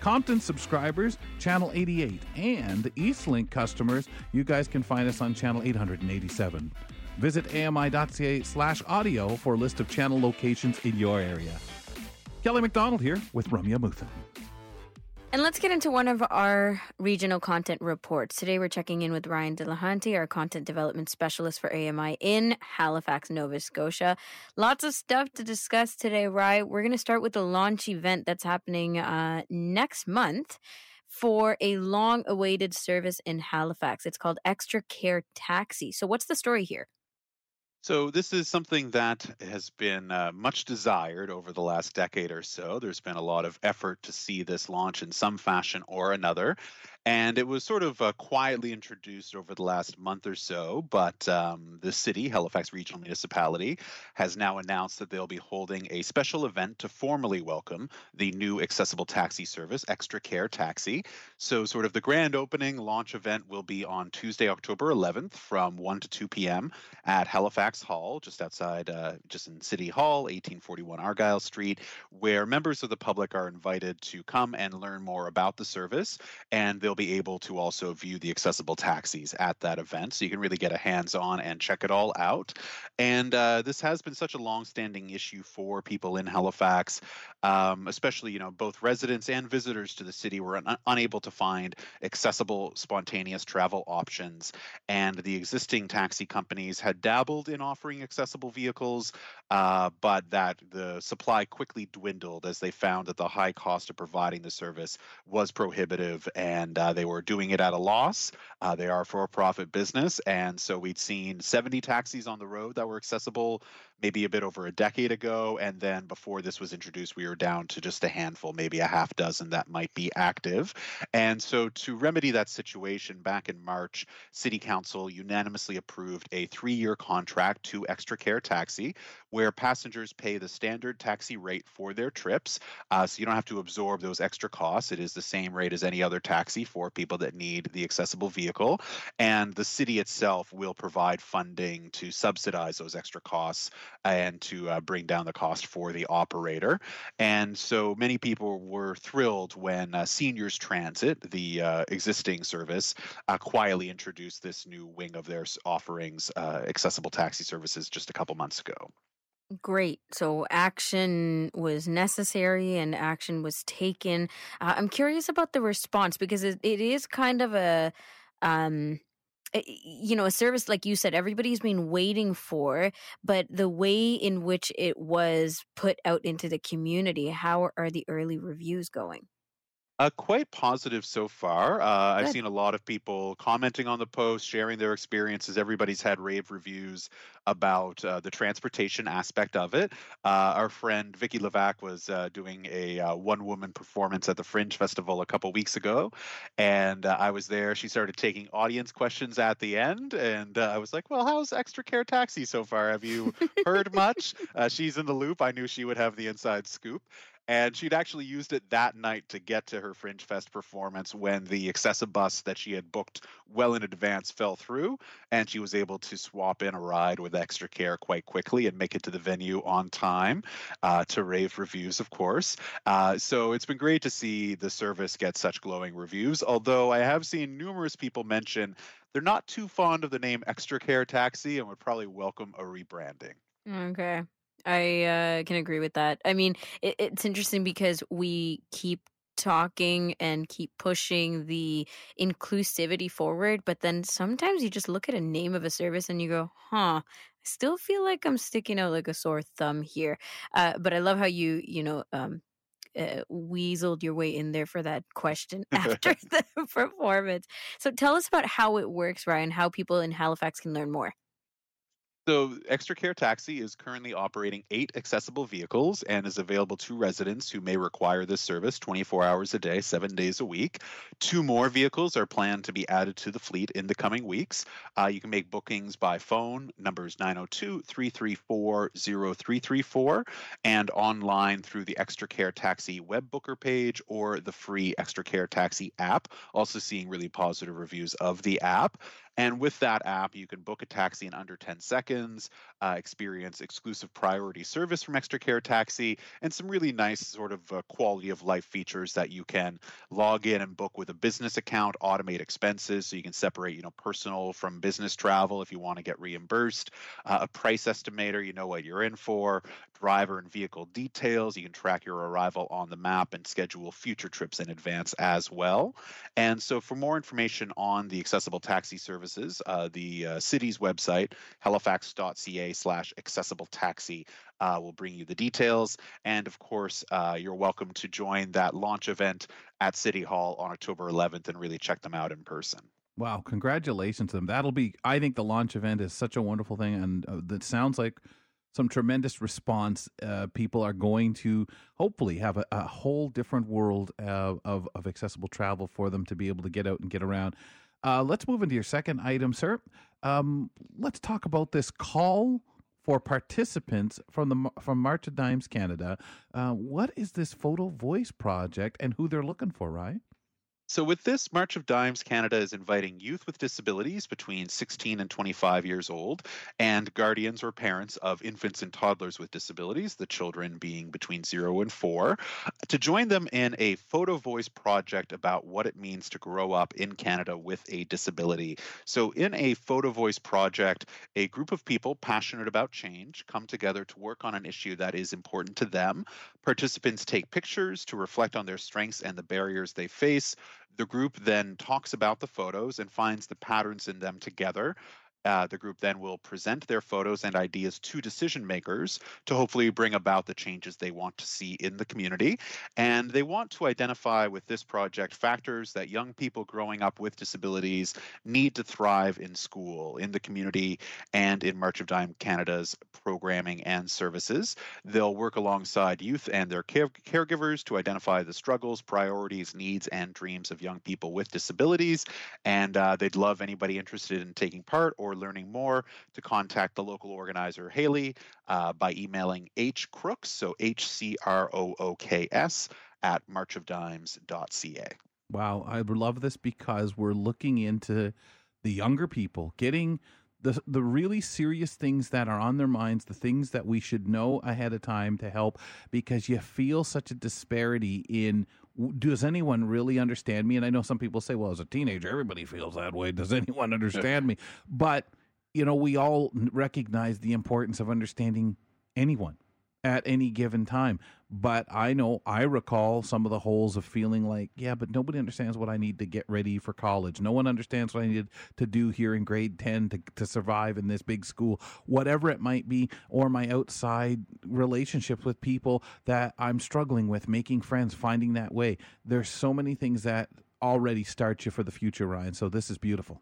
Compton subscribers, Channel 88, and Eastlink customers, you guys can find us on Channel 887. Visit ami.ca/audio for a list of channel locations in your area. Kelly McDonald here with Ramya Muthan. And let's get into one of our regional content reports. Today we're checking in with Ryan Delahunty, our content development specialist for AMI in Halifax, Nova Scotia. Lots of stuff to discuss today, Rye. We're going to start with the launch event that's happening next month for a long-awaited service in Halifax. It's called Extra Care Taxi. So what's the story here? So this is something that has been much desired over the last decade or so. There's been a lot of effort to see this launch in some fashion or another. And it was sort of quietly introduced over the last month or so. But the city, Halifax Regional Municipality, has now announced that they'll be holding a special event to formally welcome the new accessible taxi service, Extra Care Taxi. So sort of the grand opening launch event will be on Tuesday, October 11th from 1 to 2 p.m. at Halifax Hall, just outside, just in City Hall, 1841 Argyle Street, where members of the public are invited to come and learn more about the service. And they'll be able to also view the accessible taxis at that event. So you can really get a hands-on and check it all out. And this has been such a long-standing issue for people in Halifax, especially, you know, both residents and visitors to the city were unable to find accessible, spontaneous travel options. And the existing taxi companies had dabbled in offering accessible vehicles, but that the supply quickly dwindled as they found that the high cost of providing the service was prohibitive, and they were doing it at a loss. They are a for-profit business, and so we'd seen 70 taxis on the road that were accessible maybe a bit over a decade ago, and then before this was introduced, we were down to just a handful, maybe a half dozen that might be active. And so to remedy that situation, back in March, City Council unanimously approved a 3-year contract to Extra Care Taxi, where passengers pay the standard taxi rate for their trips, so you don't have to absorb those extra costs. It is the same rate as any other taxi for people that need the accessible vehicle, and the city itself will provide funding to subsidize those extra costs and to bring down the cost for the operator. And so many people were thrilled when Seniors Transit, the existing service, quietly introduced this new wing of their offerings, accessible taxi services, just a couple months ago. Great. So action was necessary and action was taken. I'm curious about the response, because it is kind of a, you know, a service, like you said, everybody's been waiting for, but the way in which it was put out into the community, how are the early reviews going? Quite positive so far. I've seen a lot of people commenting on the post, sharing their experiences. Everybody's had rave reviews about the transportation aspect of it. Our friend Vicky Levac was doing a one-woman performance at the Fringe Festival a couple weeks ago, and I was there. She started taking audience questions at the end, and I was like, well, how's Extra Care Taxi so far? Have you heard much? She's in the loop. I knew she would have the inside scoop. And she'd actually used it that night to get to her Fringe Fest performance when the Accessibus that she had booked well in advance fell through, and she was able to swap in a ride with Extra Care quite quickly and make it to the venue on time, to rave reviews, of course. So it's been great to see the service get such glowing reviews, although I have seen numerous people mention they're not too fond of the name Extra Care Taxi and would probably welcome a rebranding. Okay. I can agree with that. I mean, it's interesting because we keep talking and keep pushing the inclusivity forward, but then sometimes you just look at a name of a service and you go, huh, I still feel like I'm sticking out like a sore thumb here. But I love how you know, weaseled your way in there for that question after the performance. So tell us about how it works, Ryan, how people in Halifax can learn more. So Extra Care Taxi is currently operating 8 accessible vehicles and is available to residents who may require this service 24 hours a day, 7 days a week. 2 more vehicles are planned to be added to the fleet in the coming weeks. You can make bookings by phone, numbers 902-334-0334, and online through the Extra Care Taxi web booker page or the free Extra Care Taxi app. Also seeing really positive reviews of the app. And with that app, you can book a taxi in under 10 seconds, experience exclusive priority service from Extra Care Taxi, and some really nice sort of quality of life features that you can log in and book with a business account, automate expenses, so you can separate, you know, personal from business travel if you want to get reimbursed, a price estimator, you know what you're in for, driver and vehicle details. You can track your arrival on the map and schedule future trips in advance as well. And so for more information on the accessible taxi service, the city's website, halifax.ca/accessible taxi, will bring you the details. And of course, you're welcome to join that launch event at City Hall on October 11th and really check them out in person. Wow. Congratulations to them. That'll be, I think the launch event is such a wonderful thing. And that sounds like some tremendous response. People are going to hopefully have a whole different world of accessible travel for them to be able to get out and get around. Let's move into your second item, sir. Let's talk about this call for participants from March of Dimes Canada. What is this Photo Voice project and who they're looking for, Ryan? So with this, March of Dimes Canada is inviting youth with disabilities between 16 and 25 years old and guardians or parents of infants and toddlers with disabilities, the children being between 0 and 4, to join them in a Photo Voice project about what it means to grow up in Canada with a disability. So in a Photo Voice project, a group of people passionate about change come together to work on an issue that is important to them. Participants take pictures to reflect on their strengths and the barriers they face. The group then talks about the photos and finds the patterns in them together. The group then will present their photos and ideas to decision makers to hopefully bring about the changes they want to see in the community. And they want to identify with this project factors that young people growing up with disabilities need to thrive in school, in the community, and in March of Dimes Canada's programming and services. They'll work alongside youth and their caregivers to identify the struggles, priorities, needs, and dreams of young people with disabilities. And they'd love anybody interested in taking part or learning more to contact the local organizer, Haley, by emailing hcrooks, so hcrooks at marchofdimes.ca. Wow, I love this because we're looking into the younger people, getting the really serious things that are on their minds, the things that we should know ahead of time to help, because you feel such a disparity in, does anyone really understand me? And I know some people say, well, as a teenager, everybody feels that way. Does anyone understand me? But, you know, we all recognize the importance of understanding anyone at any given time. But I recall some of the holes of feeling like, yeah, but nobody understands what I need to get ready for college. No one understands what I needed to do here in grade 10 to survive in this big school, whatever it might be, or my outside relationships with people that I'm struggling with, making friends, finding that way. There's so many things that already start you for the future, Ryan. So this is beautiful.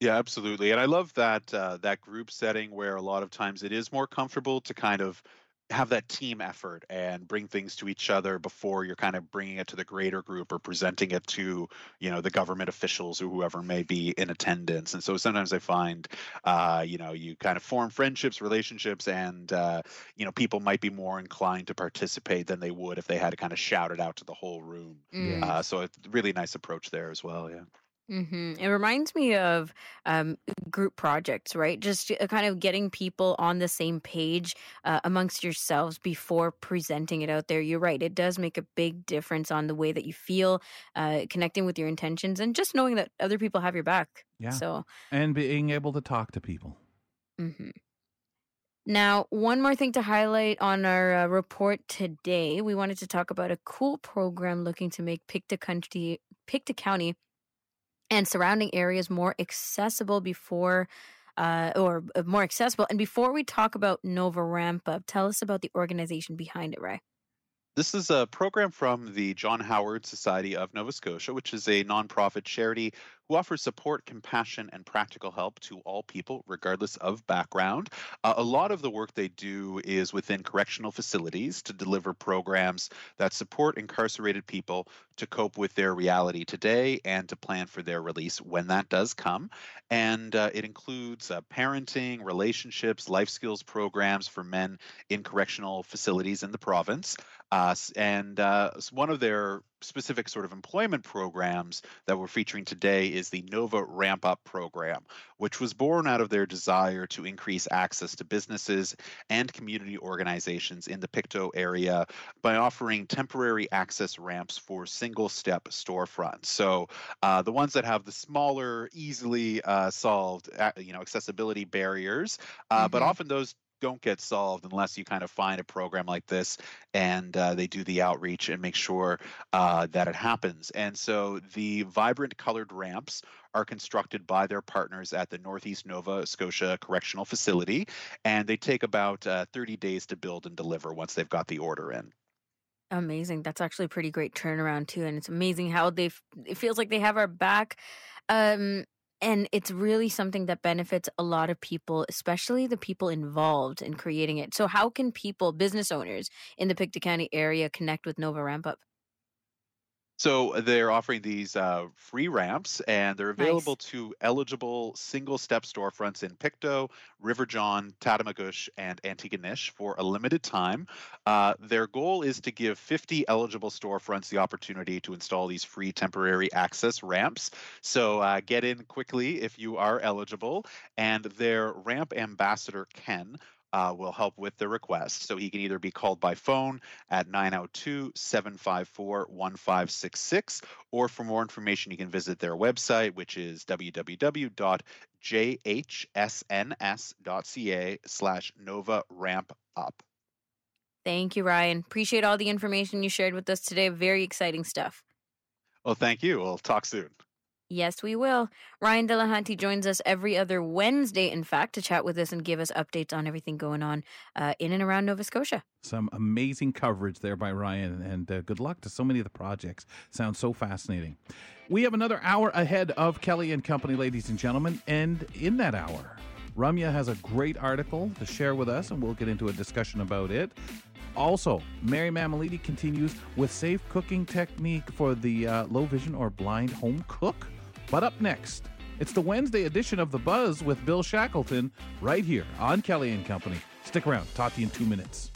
Yeah, absolutely. And I love that that group setting where a lot of times it is more comfortable to kind of have that team effort and bring things to each other before you're kind of bringing it to the greater group or presenting it to, you know, the government officials or whoever may be in attendance. And so sometimes I find, you kind of form friendships, relationships, and, people might be more inclined to participate than they would if they had to kind of shout it out to the whole room. Mm. So it's a really nice approach there as well. Yeah. Mm-hmm. It reminds me of group projects, right? Just kind of getting people on the same page amongst yourselves before presenting it out there. You're right. It does make a big difference on the way that you feel, connecting with your intentions, and just knowing that other people have your back. Yeah. So, and being able to talk to people. Mm-hmm. Now, one more thing to highlight on our report today. We wanted to talk about a cool program looking to make Pictou County and surrounding areas more accessible And before we talk about Nova Ramp-Up, tell us about the organization behind it, Ray. This is a program from the John Howard Society of Nova Scotia, which is a nonprofit charity who offers support, compassion, and practical help to all people, regardless of background. A lot of the work they do is within correctional facilities to deliver programs that support incarcerated people to cope with their reality today and to plan for their release when that does come. And it includes parenting, relationships, life skills programs for men in correctional facilities in the province. And one of their specific sort of employment programs that we're featuring today is the Nova Ramp-Up program, which was born out of their desire to increase access to businesses and community organizations in the Pictou area by offering temporary access ramps for single-step storefronts. So the ones that have the smaller, easily solved, accessibility barriers, but often those don't get solved unless you kind of find a program like this and they do the outreach and make sure that it happens. And so the vibrant colored ramps are constructed by their partners at the Northeast Nova Scotia Correctional Facility, and they take about 30 days to build and deliver once they've got the order in. Amazing. That's actually a pretty great turnaround too. And it's amazing how it feels like they have our back. And it's really something that benefits a lot of people, especially the people involved in creating it. So how can people, business owners in the Pictou County area, connect with Nova Ramp-Up? So they're offering these free ramps, and they're available to eligible single-step storefronts in Pictou, River John, Tadamagush, and Antigonish for a limited time. Their goal is to give 50 eligible storefronts the opportunity to install these free temporary access ramps. So get in quickly if you are eligible. And their ramp ambassador, Ken, will help with the request. So he can either be called by phone at 902-754-1566, or for more information, you can visit their website, which is www.jhsns.ca/Nova Ramp Up. Thank you, Ryan. Appreciate all the information you shared with us today. Very exciting stuff. Well, thank you. We'll talk soon. Yes, we will. Ryan Delahunty joins us every other Wednesday, in fact, to chat with us and give us updates on everything going on in and around Nova Scotia. Some amazing coverage there by Ryan, and good luck to so many of the projects. Sounds so fascinating. We have another hour ahead of Kelly and Company, ladies and gentlemen, and in that hour, Ramya has a great article to share with us, and we'll get into a discussion about it. Also, Mary Mammoliti continues with safe cooking technique for the low vision or blind home cook. But up next, it's the Wednesday edition of The Buzz with Bill Shackleton right here on Kelly and Company. Stick around. Talk to you in 2 minutes.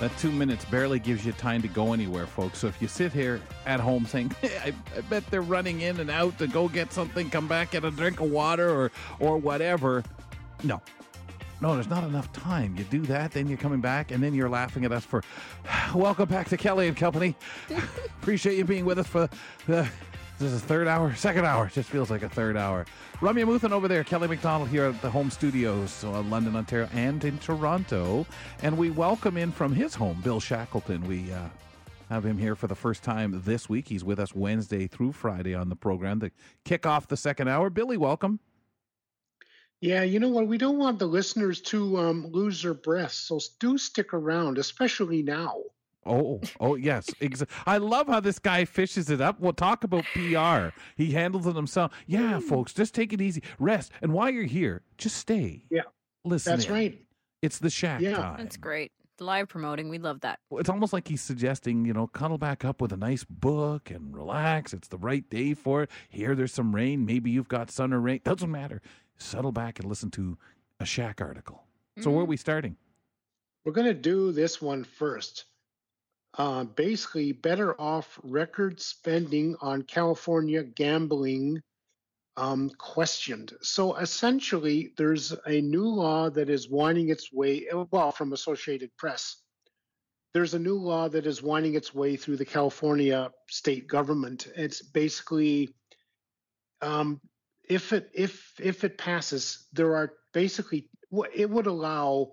That 2 minutes barely gives you time to go anywhere, folks. So if you sit here at home saying, hey, I bet they're running in and out to go get something, come back, get a drink of water or whatever. No, there's not enough time. You do that, then you're coming back, and then you're laughing at us for, welcome back to Kelly and Company. Appreciate you being with us for this is third hour, second hour. It just feels like a third hour. Ramya Muthan over there, Kelly McDonald here at the home studios in London, Ontario, and in Toronto. And we welcome in from his home, Bill Shackleton. We have him here for the first time this week. He's with us Wednesday through Friday on the program to kick off the second hour. Billy, welcome. Yeah, you know what? We don't want the listeners to lose their breath, so do stick around, especially now. Oh, yes. I love how this guy fishes it up. We'll talk about PR. He handles it himself. Yeah, folks, just take it easy. Rest. And while you're here, just stay. Yeah. Listen. That's right. It's the Shack time. That's great. Live promoting. We love that. It's almost like he's suggesting, cuddle back up with a nice book and relax. It's the right day for it. Here, there's some rain. Maybe you've got sun or rain. Doesn't matter. Settle back and listen to a Shack article. So where are we starting? We're going to do this one first. Basically, better off record spending on California gambling questioned. So essentially, there's a new law that is winding its way, well, from Associated Press. There's a new law that is winding its way through the California state government. It's basically, if it passes, there are basically, it would allow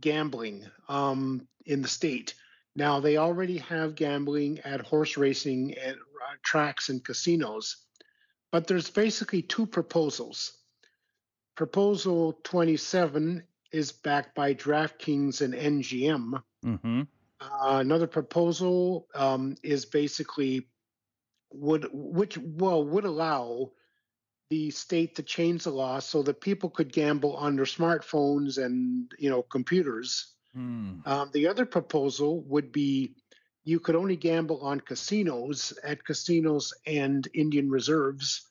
gambling in the state. Now, they already have gambling at horse racing and tracks and casinos, but there's basically two proposals. Proposal 27 is backed by DraftKings and MGM. Mm-hmm. Another proposal is basically would allow the state to change the law so that people could gamble on their smartphones and computers. The other proposal would be you could only gamble on casinos, at casinos and Indian reserves.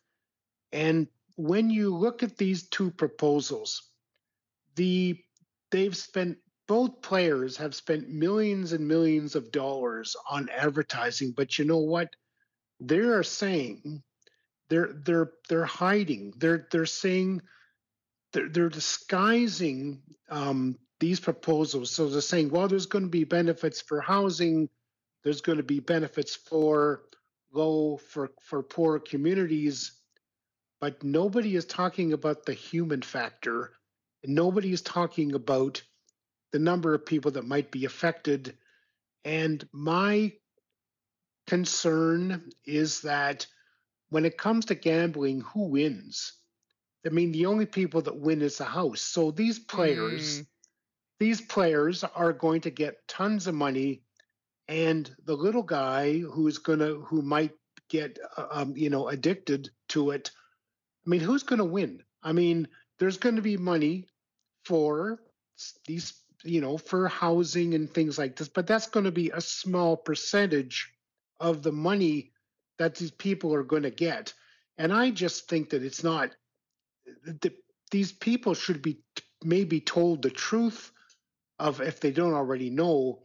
And when you look at these two proposals, both players have spent millions and millions of dollars on advertising, but you know what? They are saying they're hiding. They're saying they're disguising these proposals. So they're saying, well, there's going to be benefits for housing. There's going to be benefits for low for poor communities, but nobody is talking about the human factor, and nobody is talking about the number of people that might be affected. And my concern is that when it comes to gambling, who wins? I mean, the only people that win is the house. So these players are going to get tons of money, and the little guy who might get addicted to it. I mean, who's going to win? I mean, there's going to be money for these, for housing and things like this, but that's going to be a small percentage of the money that these people are going to get. And I just think that it's not. These people should be maybe told the truth of, if they don't already know,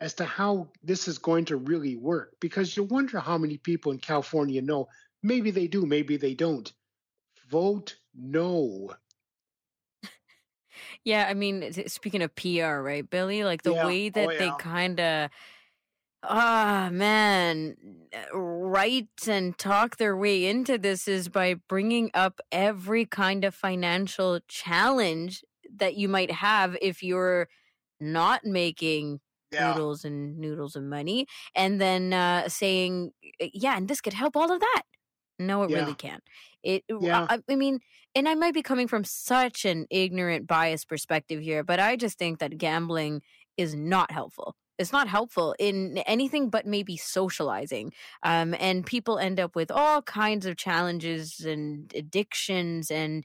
as to how this is going to really work. Because you wonder how many people in California know. Maybe they do, maybe they don't. Vote no. Yeah, I mean, speaking of PR, right, Billy? Like way that they kind of... Ah, man, write and talk their way into this is by bringing up every kind of financial challenge that you might have if you're not making noodles and money, and then saying, yeah, and this could help all of that. No, it really can't. I mean, and I might be coming from such an ignorant, biased perspective here, but I just think that gambling is not helpful. It's not helpful in anything but maybe socializing. And people end up with all kinds of challenges and addictions and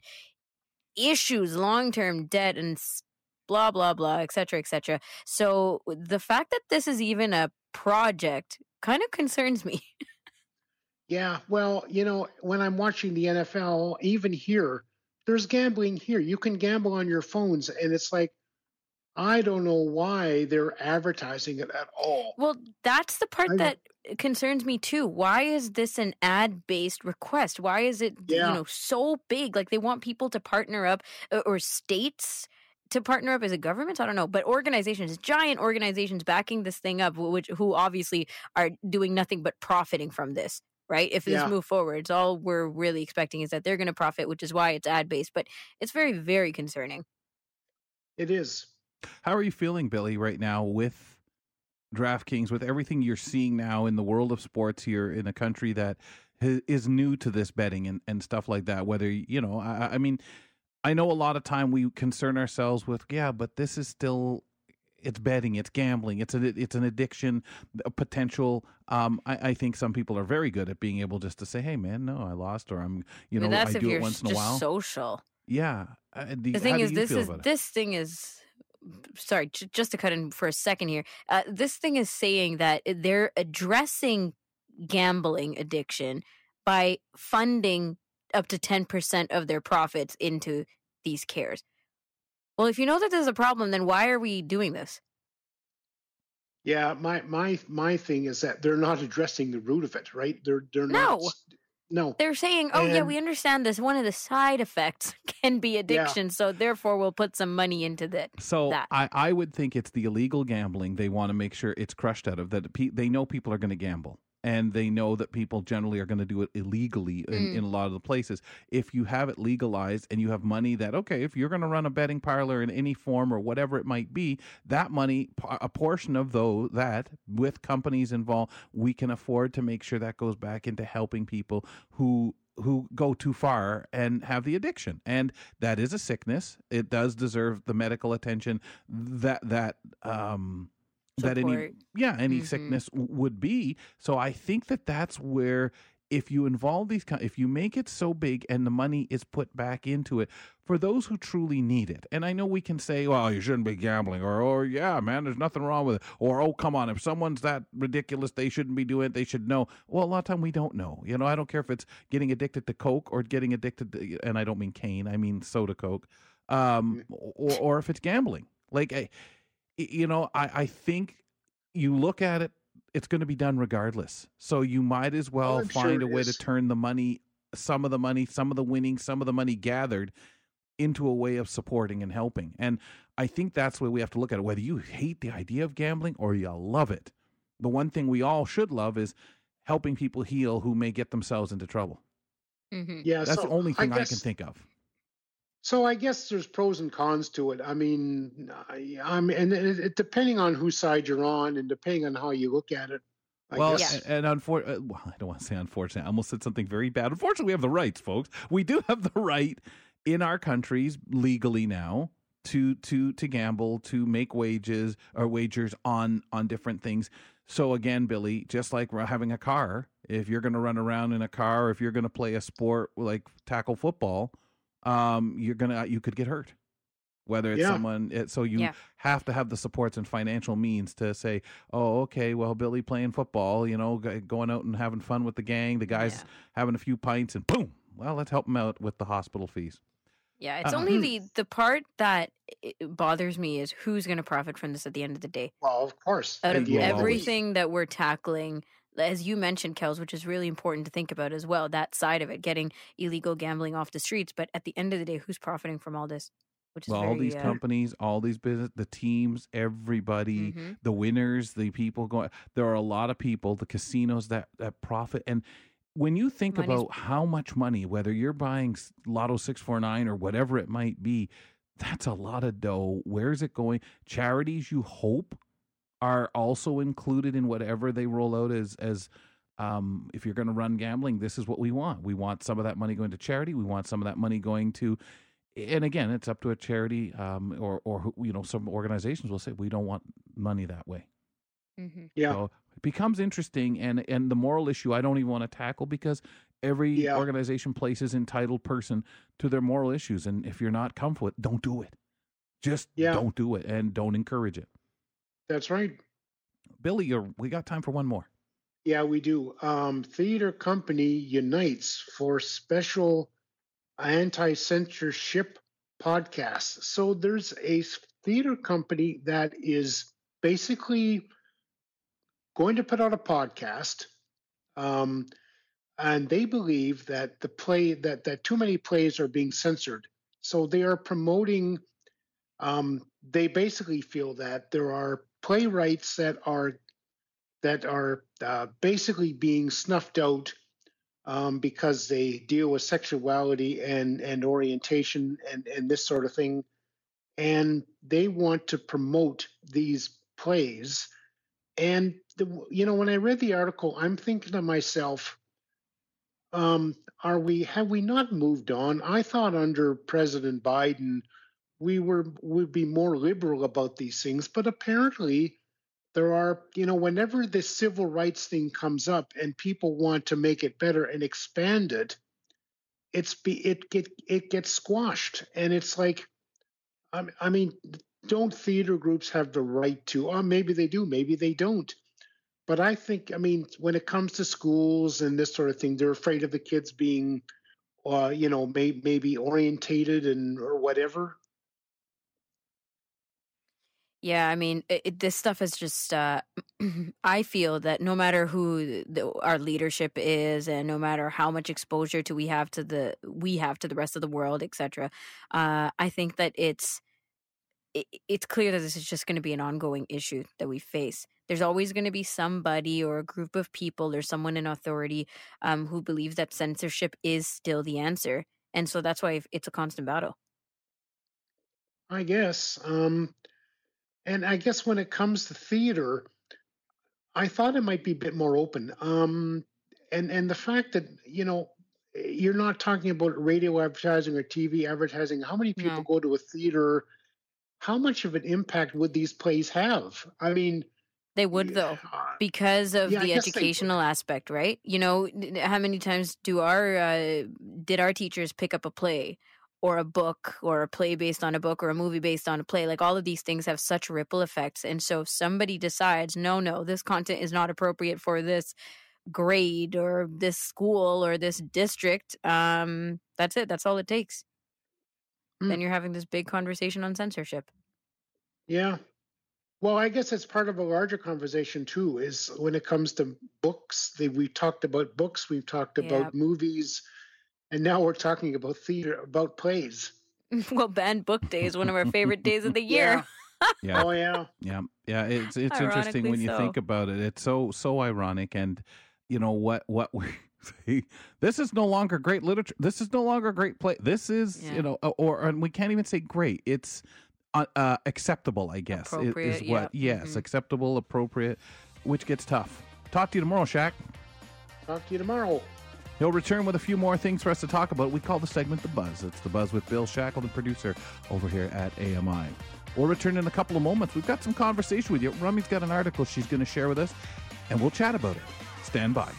issues, long-term debt and blah, blah, blah, et cetera, et cetera. So the fact that this is even a project kind of concerns me. Yeah, well, when I'm watching the NFL, even here, there's gambling here. You can gamble on your phones, and it's like, I don't know why they're advertising it at all. Well, that's the part that concerns me too. Why is this an ad-based request? Why is it, so big? Like, they want people to partner up, or states to partner up as a government? I don't know. But organizations, giant organizations backing this thing up, who obviously are doing nothing but profiting from this, right? If this move forward, it's all we're really expecting is that they're going to profit, which is why it's ad-based. But it's very, very concerning. It is. How are you feeling, Billy, right now with DraftKings, with everything you're seeing now in the world of sports here in a country that is new to this betting and stuff like that? Whether, I mean, I know a lot of time we concern ourselves with, but this is still, it's betting, it's gambling, it's an addiction, a potential. I think some people are very good at being able just to say, hey, man, no, I lost, or I'm, I do it once in a while. Social. Yeah. The thing is, sorry, just to cut in for a second here. This thing is saying that they're addressing gambling addiction by funding up to 10% of their profits into these cares. Well, if you know that there's a problem, then why are we doing this? Yeah, my thing is that they're not addressing the root of it, right? They're not. No. They're saying, we understand this. One of the side effects can be addiction, so therefore we'll put some money into that. So I would think it's the illegal gambling they want to make sure it's crushed out of, that they know people are going to gamble, and they know that people generally are going to do it illegally in a lot of the places. If you have it legalized and you have money that, if you're going to run a betting parlor in any form or whatever it might be, that money, a portion of that, with companies involved, we can afford to make sure that goes back into helping people who go too far and have the addiction. And that is a sickness. It does deserve the medical attention that any sickness would be. So I think that's where, if you involve these, if you make it so big and the money is put back into it for those who truly need it. And I know we can say, well, you shouldn't be gambling, or yeah, man, there's nothing wrong with it, or oh, come on, if someone's that ridiculous, they shouldn't be doing it, they should know. Well, a lot of time we don't know. I don't care if it's getting addicted to Coke or getting addicted to, and I don't mean cane, I mean soda Coke, or if it's gambling. Like, I think you look at it, it's going to be done regardless. So you might as well find a way to turn the money, some of the money, some of the winnings, some of the money gathered, into a way of supporting and helping. And I think that's where we have to look at it, whether you hate the idea of gambling or you love it. The one thing we all should love is helping people heal who may get themselves into trouble. Mm-hmm. Yeah, that's so the only thing I can think of. So I guess there's pros and cons to it. I mean, and depending on whose side you're on and depending on how you look at it. I don't want to say unfortunately. I almost said something very bad. Unfortunately, we have the rights, folks. We do have the right in our countries legally now to gamble, to make wages or wagers on different things. So again, Billy, just like having a car, if you're going to run around in a car, if you're going to play a sport like tackle football, you could get hurt. Whether it's someone, so you have to have the supports and financial means to say, oh, okay, well, Billy playing football, you know, going out and having fun with the gang, the guys having a few pints, and boom, well, let's help him out with the hospital fees. Yeah, it's only the part that bothers me is who's going to profit from this at the end of the day. Well, of course. Out of everything that we're tackling, as you mentioned, Kels, which is really important to think about as well, that side of it, getting illegal gambling off the streets. But at the end of the day, who's profiting from all this? All these companies, all these business, the teams, everybody, the winners, the people going. There are a lot of people, the casinos that profit. And when you think about how much money, whether you're buying Lotto 649 or whatever it might be, that's a lot of dough. Where's it going? Charities, you hope, are also included in whatever they roll out as if you're going to run gambling, this is what we want. We want some of that money going to charity. We want some of that money going to. And again, it's up to a charity or you know, some organizations will say, we don't want money that way. Mm-hmm. Yeah. So it becomes interesting. And the moral issue I don't even want to tackle because every organization places entitled person to their moral issues. And if you're not comfortable with it, don't do it. Just don't do it and don't encourage it. That's right. Billy, we got time for one more. Yeah, we do. Theater Company unites for special anti-censorship podcast. So there's a theater company that is basically going to put out a podcast, and they believe that that too many plays are being censored. So they are promoting. They basically feel that there are playwrights that are basically being snuffed out. Because they deal with sexuality and orientation and this sort of thing. And they want to promote these plays. And, when I read the article, I'm thinking to myself, have we not moved on? I thought under President Biden, would be more liberal about these things, but apparently there are, whenever this civil rights thing comes up and people want to make it better and expand it, it gets squashed. And it's like, I mean, don't theater groups have the right to? Or maybe they do, maybe they don't. But I think, when it comes to schools and this sort of thing, they're afraid of the kids being, maybe orientated and or whatever. Yeah, this stuff is just, I feel that no matter who our leadership is and no matter how much exposure we have to the rest of the world, et cetera, I think that it's clear that this is just going to be an ongoing issue that we face. There's always going to be somebody or a group of people or someone in authority who believes that censorship is still the answer. And so that's why it's a constant battle. I guess. And I guess when it comes to theater, I thought it might be a bit more open. And the fact that, you're not talking about radio advertising or TV advertising. How many people go to a theater? How much of an impact would these plays have? They would, though, because of the educational aspect, right? How many times did our teachers pick up a play? Or a book, or a play based on a book, or a movie based on a play. Like, all of these things have such ripple effects. And so if somebody decides, no, this content is not appropriate for this grade or this school or this district, that's it. That's all it takes. Then you're having this big conversation on censorship. Yeah. Well, I guess it's part of a larger conversation, too, is when it comes to books. We've talked about books. We've talked about movies. And now we're talking about theater, about plays. Well, Ben, book day is one of our favorite days of the year. Yeah. Oh, yeah. Yeah. It's interesting when you think about it. It's so ironic. And you know what we see. This is no longer great literature. This is no longer great play. This is and we can't even say great. It's acceptable, I guess. Is what? Yep. Yes, acceptable, appropriate, which gets tough. Talk to you tomorrow, Shaq. Talk to you tomorrow. He'll return with a few more things for us to talk about. We call the segment The Buzz. It's The Buzz with Bill Shackleton, producer over here at AMI. We'll return in a couple of moments. We've got some conversation with you. Ramya's got an article she's going to share with us, and we'll chat about it. Stand by.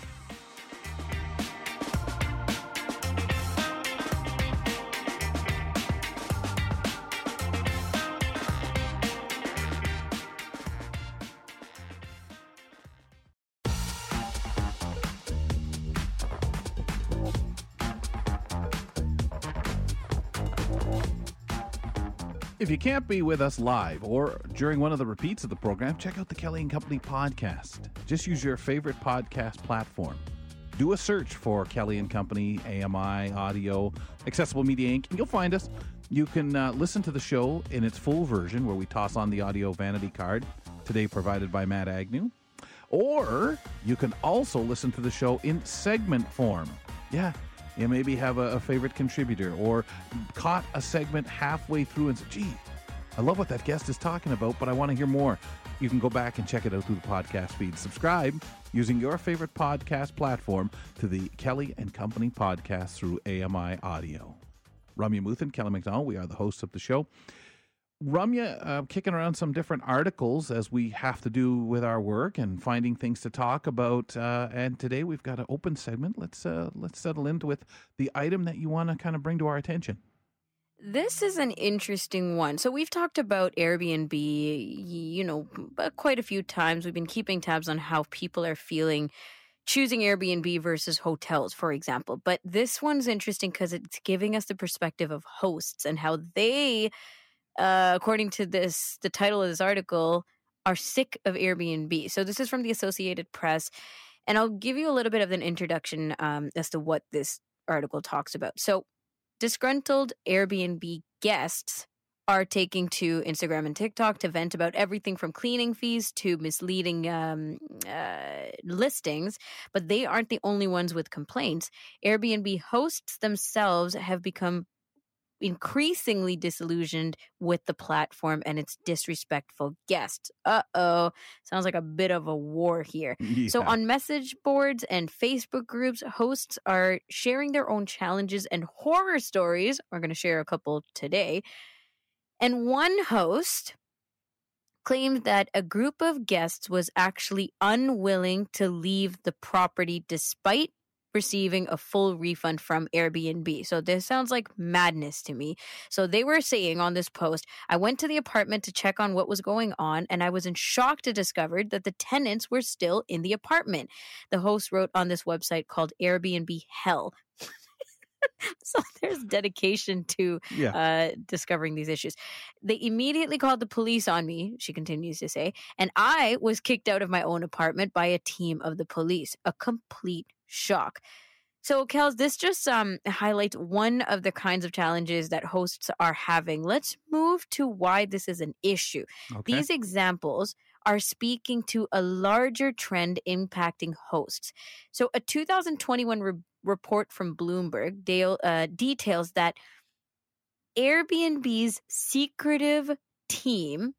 If you can't be with us live or during one of the repeats of the program, check out the Kelly & Company podcast. Just use your favorite podcast platform. Do a search for Kelly & Company, AMI, Audio, Accessible Media Inc., and you'll find us. You can listen to the show in its full version where we toss on the audio vanity card, today provided by Matt Agnew. Or you can also listen to the show in segment form. Yeah. You maybe have a favorite contributor or caught a segment halfway through and said, gee, I love what that guest is talking about, but I want to hear more. You can go back and check it out through the podcast feed. Subscribe using your favorite podcast platform to the Kelly & Company podcast through AMI Audio. Ramya Muthan, Kelly McDonald, we are the hosts of the show. Ramya, kicking around some different articles as we have to do with our work and finding things to talk about. And today we've got an open segment. Let's settle in with the item that you want to kind of bring to our attention. This is an interesting one. So we've talked about Airbnb, you know, quite a few times. We've been keeping tabs on how people are feeling choosing Airbnb versus hotels, for example. But this one's interesting because it's giving us the perspective of hosts and how they... according to this, the title of this article, are sick of Airbnb. So this is from the Associated Press, and I'll give you a little bit of an introduction as to what this article talks about. So disgruntled Airbnb guests are taking to Instagram and TikTok to vent about everything from cleaning fees to misleading listings, but they aren't the only ones with complaints. Airbnb hosts themselves have become increasingly disillusioned with the platform and its disrespectful guests. Uh-oh. Sounds like a bit of a war here. Yeah. So on message boards and Facebook groups, hosts are sharing their own challenges and horror stories. We're going to share a couple today. And one host claimed that a group of guests was actually unwilling to leave the property despite receiving a full refund from Airbnb. So this sounds like madness to me. So they were saying on this post, I went to the apartment to check on what was going on, and I was in shock to discover that the tenants were still in the apartment. The host wrote on this website called Airbnb Hell. So there's dedication to discovering these issues. They immediately called the police on me, she continues to say, and I was kicked out of my own apartment by a team of the police. A complete shock. So, Kels, this just highlights one of the kinds of challenges that hosts are having. Let's move to why this is an issue. Okay. These examples are speaking to a larger trend impacting hosts. So a 2021 report from Bloomberg details that Airbnb's secretive team,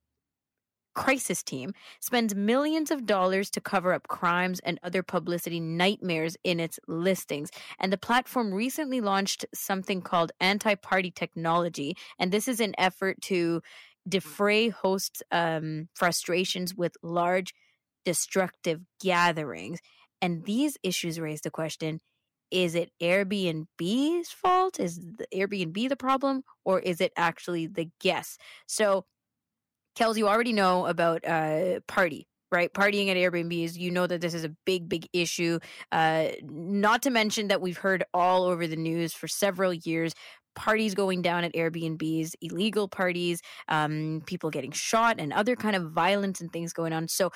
crisis team, spends millions of dollars to cover up crimes and other publicity nightmares in its listings. And the platform recently launched something called anti-party technology. And this is an effort to defray hosts' frustrations with large destructive gatherings. And these issues raise the question, is it Airbnb's fault? Is the Airbnb the problem? Or is it actually the guests? So, Kels, you already know about party, right? Partying at Airbnbs. You know that this is a big, big issue. Not to mention that we've heard all over the news for several years, parties going down at Airbnbs, illegal parties, people getting shot and other kind of violence and things going on. So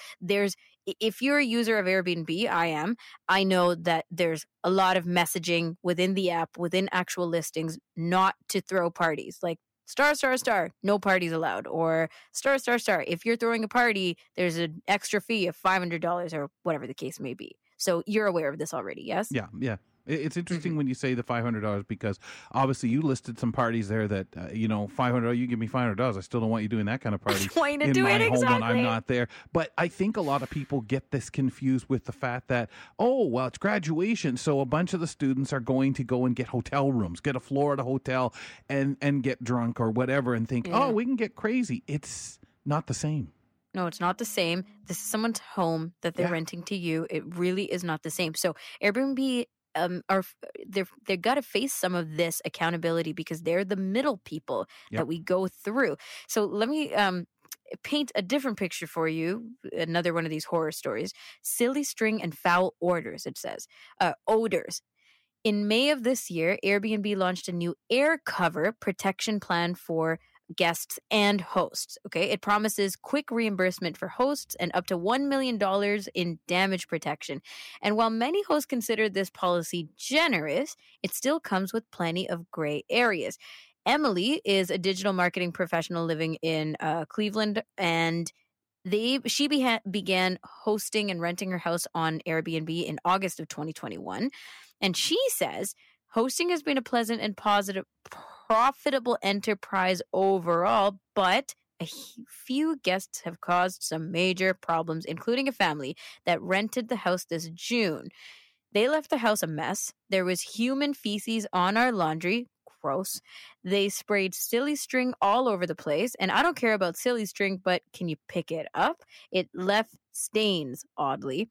if you're a user of Airbnb, I know that there's a lot of messaging within the app, within actual listings, not to throw parties. Like star, star, star, no parties allowed. Or star, star, star, if you're throwing a party, there's an extra fee of $500 or whatever the case may be. So you're aware of this already, yes? Yeah. It's interesting when you say the $500 because obviously you listed some parties there that, $500, you give me $500. I still don't want you doing that kind of party in my home when I'm not there. But I think a lot of people get this confused with the fact that, it's graduation. So a bunch of the students are going to go and get hotel rooms, get a floor at a hotel and get drunk or whatever and think, we can get crazy. It's not the same. No, it's not the same. This is someone's home that they're renting to you. It really is not the same. So Airbnb... they've got to face some of this accountability because they're the middle people that we go through. So let me paint a different picture for you. Another one of these horror stories. Silly string and foul orders, it says. Odors. In May of this year, Airbnb launched a new air cover protection plan for guests and hosts. Okay, it promises quick reimbursement for hosts and up to $1 million in damage protection. And while many hosts consider this policy generous, it still comes with plenty of gray areas. Emily is a digital marketing professional living in Cleveland, and she began hosting and renting her house on Airbnb in August of 2021. And she says hosting has been a pleasant and positive profitable enterprise overall, but a few guests have caused some major problems, including a family that rented the house this June. They left the house a mess. There was human feces on our laundry. Gross. They sprayed silly string all over the place, and I don't care about silly string, but can you pick it up? It left stains, oddly.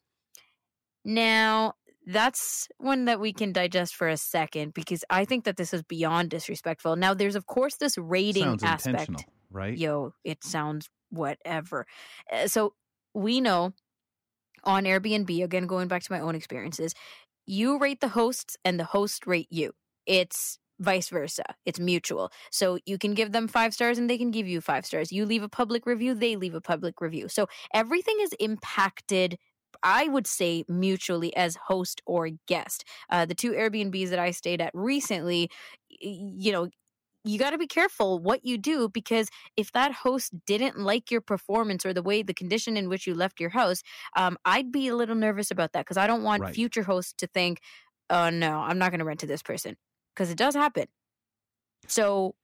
Now, that's one that we can digest for a second because I think that this is beyond disrespectful. Now, there's, of course, this rating aspect. Intentional, right? It sounds whatever. So we know on Airbnb, again, going back to my own experiences, you rate the hosts and the hosts rate you. It's vice versa. It's mutual. So you can give them 5 stars and they can give you 5 stars. You leave a public review, they leave a public review. So everything is impacted, I would say, mutually as host or guest. The two Airbnbs that I stayed at recently, you got to be careful what you do because if that host didn't like your performance or the condition in which you left your house, I'd be a little nervous about that because I don't want future hosts to think, oh, no, I'm not going to rent to this person because it does happen. So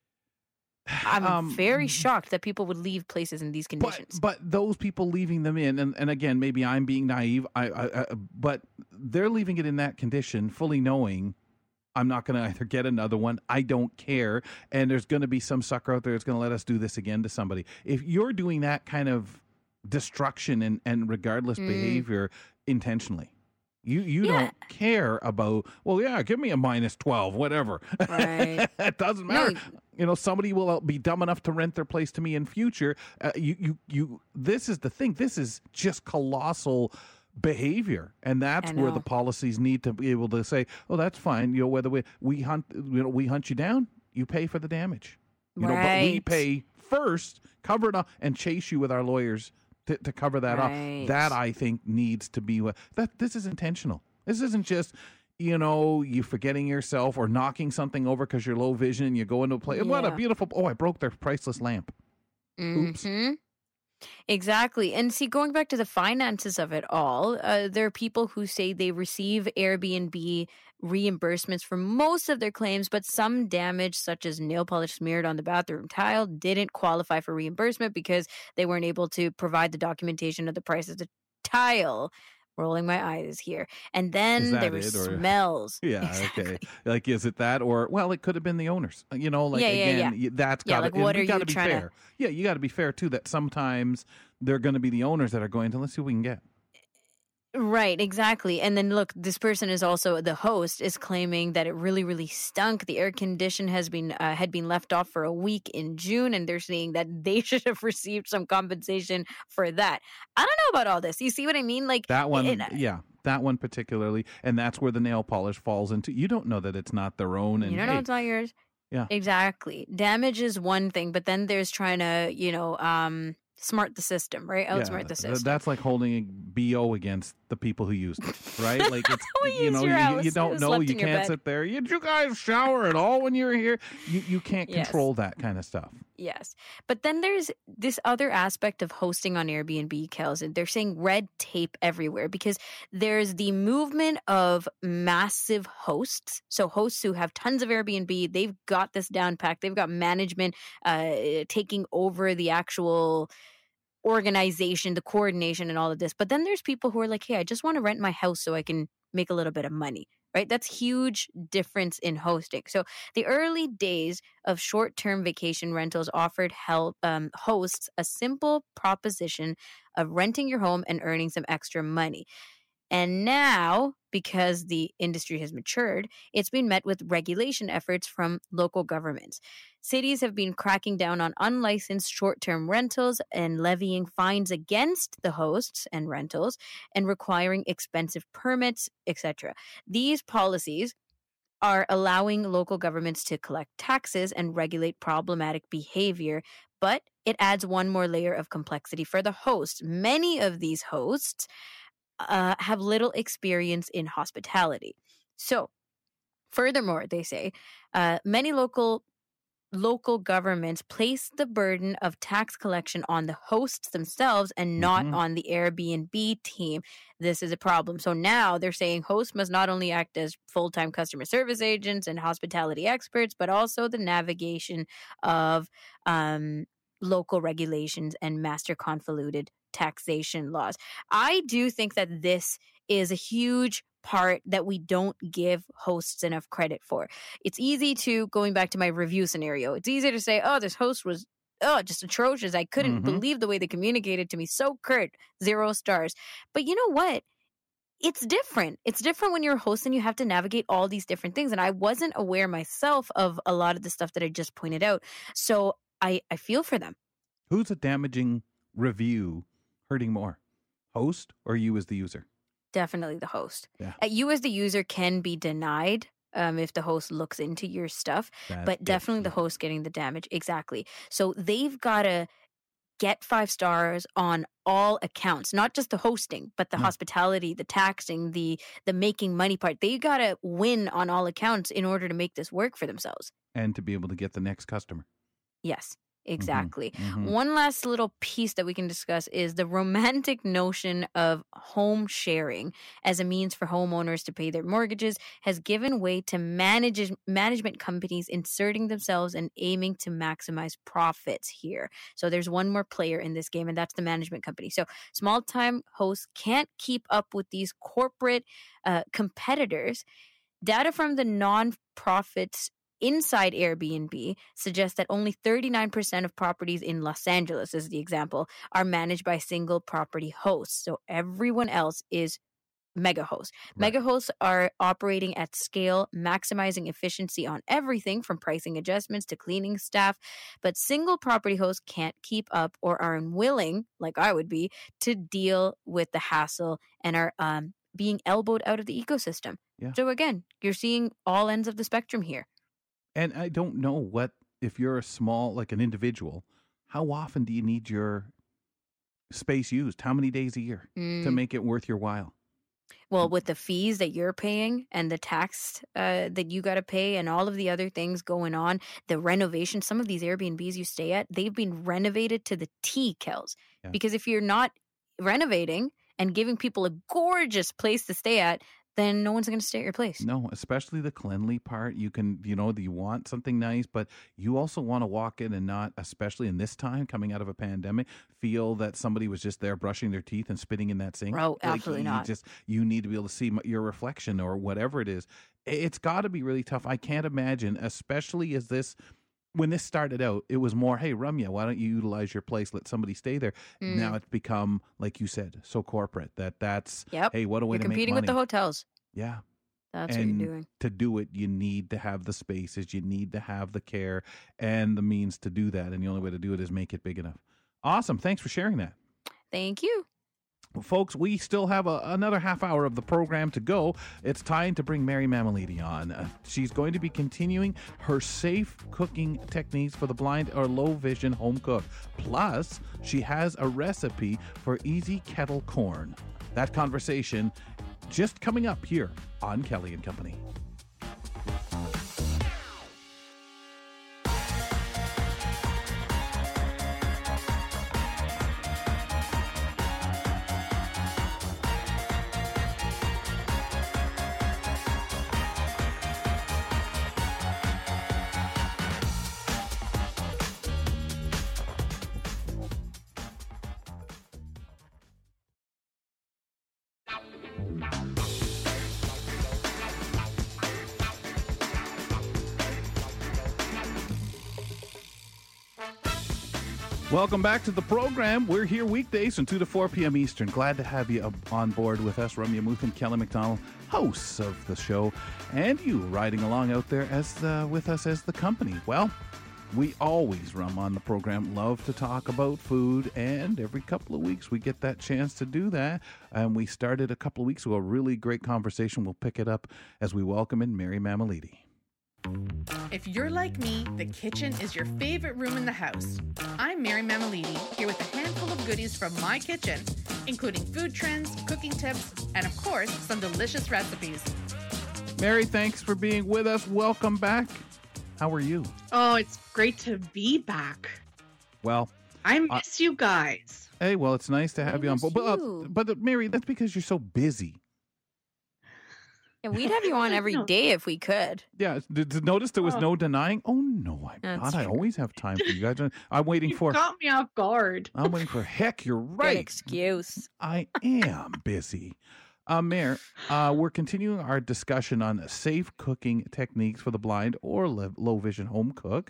I'm very shocked that people would leave places in these conditions. But those people leaving them in, and again, maybe I'm being naive, but they're leaving it in that condition, fully knowing I'm not going to either get another one, I don't care, and there's going to be some sucker out there that's going to let us do this again to somebody. If you're doing that kind of destruction and regardless behavior intentionally. You don't care about, give me a -12, whatever. Right. It doesn't matter. No. Somebody will be dumb enough to rent their place to me in future. This is the thing. This is just colossal behavior. And that's where the policies need to be able to say, oh, that's fine. Whether we hunt you down, you pay for the damage. But we pay first, cover it up, and chase you with our lawyers to cover that up. That I think needs to be that. This is intentional. This isn't just you forgetting yourself or knocking something over because you're low vision and you go into a place. Yeah. What a beautiful! Oh, I broke their priceless lamp. Oops. Exactly. And see, going back to the finances of it all, there are people who say they receive Airbnb reimbursements for most of their claims, but some damage, such as nail polish smeared on the bathroom tile, didn't qualify for reimbursement because they weren't able to provide the documentation of the price of the tile. Rolling my eyes here. And then there were smells. Yeah, exactly. Okay. Like, is it that? Or, it could have been the owners. That's got to be fair. What are you trying to... Yeah, you got to be fair, too, that sometimes they're going to be the owners that are going to, let's see what we can get. Right, exactly. And then, look, this person is also, the host is claiming that it really, really stunk. The air condition had been left off for a week in June, and they're saying that they should have received some compensation for that. I don't know about all this. You see what I mean? Like that one, that one particularly, and that's where the nail polish falls into. You don't know that it's not their own. And you don't know it's not yours. Yeah, exactly. Damage is one thing, but then there's trying to, smart the system, right? Outsmart the system. That's like holding BO against the people who used it, right? Like it's you don't know, you can't sit there. You guys shower at all when you're here. You can't control that kind of stuff. Yes. But then there's this other aspect of hosting on Airbnb, Kels, and they're saying red tape everywhere because there's the movement of massive hosts. So hosts who have tons of Airbnb, they've got this down packed. They've got management taking over the actual organization, the coordination and all of this. But then there's people who are like, hey, I just want to rent my house so I can make a little bit of money. Right? That's huge difference in hosting. So the early days of short-term vacation rentals offered hosts a simple proposition of renting your home and earning some extra money. And now, because the industry has matured, it's been met with regulation efforts from local governments. Cities have been cracking down on unlicensed short-term rentals and levying fines against the hosts and rentals and requiring expensive permits, etc. These policies are allowing local governments to collect taxes and regulate problematic behavior, but it adds one more layer of complexity for the hosts. Many of these hosts have little experience in hospitality. So, furthermore, they say, many local governments place the burden of tax collection on the hosts themselves and not on the Airbnb team. This is a problem. So now they're saying hosts must not only act as full-time customer service agents and hospitality experts, but also the navigation of local regulations and master convoluted taxation laws. I do think that this is a huge part that we don't give hosts enough credit for. It's easy to, going back to my review scenario, it's easy to say, oh, this host was just atrocious. I couldn't believe the way they communicated to me. So curt, 0 stars. But you know what? It's different. It's different when you're a host and you have to navigate all these different things. And I wasn't aware myself of a lot of the stuff that I just pointed out. So I feel for them. Who's a damaging review hurting more, host or you as the user? Definitely the host. Yeah. You as the user can be denied if the host looks into your stuff, but definitely the host getting the damage. Exactly. So they've got to get 5 stars on all accounts, not just the hosting, but the hospitality, the taxing, the making money part. They got to win on all accounts in order to make this work for themselves. And to be able to get the next customer. Yes. Exactly. One last little piece that we can discuss is the romantic notion of home sharing as a means for homeowners to pay their mortgages has given way to management companies inserting themselves and aiming to maximize profits here. So there's one more player in this game, and that's the management company. So small-time hosts can't keep up with these corporate competitors. Data from the nonprofits inside Airbnb suggests that only 39% of properties in Los Angeles, as the example, are managed by single property hosts. So everyone else is mega hosts. Right. Mega hosts are operating at scale, maximizing efficiency on everything from pricing adjustments to cleaning staff. But single property hosts can't keep up or are unwilling, like I would be, to deal with the hassle and are being elbowed out of the ecosystem. Yeah. So again, you're seeing all ends of the spectrum here. And I don't know what, if you're a small, like an individual, how often do you need your space used? How many days a year to make it worth your while? Well, with the fees that you're paying and the tax that you got to pay and all of the other things going on, the renovation, some of these Airbnbs you stay at, they've been renovated to the T, Kels. Yeah. Because if you're not renovating and giving people a gorgeous place to stay at, then no one's going to stay at your place. No, especially the cleanly part. You can, you know, you want something nice, but you also want to walk in and not, especially in this time, coming out of a pandemic, feel that somebody was just there brushing their teeth and spitting in that sink. Oh, absolutely not. You need to be able to see your reflection or whatever it is. It's got to be really tough. I can't imagine, especially as this, when this started out, it was more, hey, Ramya, why don't you utilize your place? Let somebody stay there. Now it's become, like you said, so corporate that's, hey, what a way to make money. You're competing with the hotels. Yeah. That's what you're doing. To do it, you need to have the spaces, you need to have the care and the means to do that. And the only way to do it is make it big enough. Awesome. Thanks for sharing that. Thank you. Well, folks, we still have another half hour of the program to go. It's time to bring Mary Mammoliti on. She's going to be continuing her safe cooking techniques for the blind or low vision home cook. Plus, she has a recipe for easy kettle corn. That conversation just coming up here on Kelly and Company. Welcome back to the program. We're here weekdays from 2 to 4 p.m. Eastern. Glad to have you on board with us. Ramya Muthan, Kelly McDonald, hosts of the show, and you riding along out there with us as the company. Well, we always, Rum, on the program, love to talk about food, and every couple of weeks we get that chance to do that. And we started a couple of weeks ago, a really great conversation. We'll pick it up as we welcome in Mary Mammoliti. If you're like me, the kitchen is your favorite room in the house. I'm Mary Mammoliti, here with a handful of goodies from my kitchen, including food trends, cooking tips, and of course, some delicious recipes. Mary, thanks for being with us. Welcome back. How are you? Oh, it's great to be back. Well, I miss you guys. Hey, well, it's nice to have you on board. But Mary, that's because you're so busy. Yeah, we'd have you on every day if we could. Yeah, notice there was no denying. Oh, no, I always have time for you guys. I'm waiting for... You caught me off guard. I'm waiting for... Heck, you're right. Good excuse. I am busy. Mayor, we're continuing our discussion on safe cooking techniques for the blind or low-vision home cook.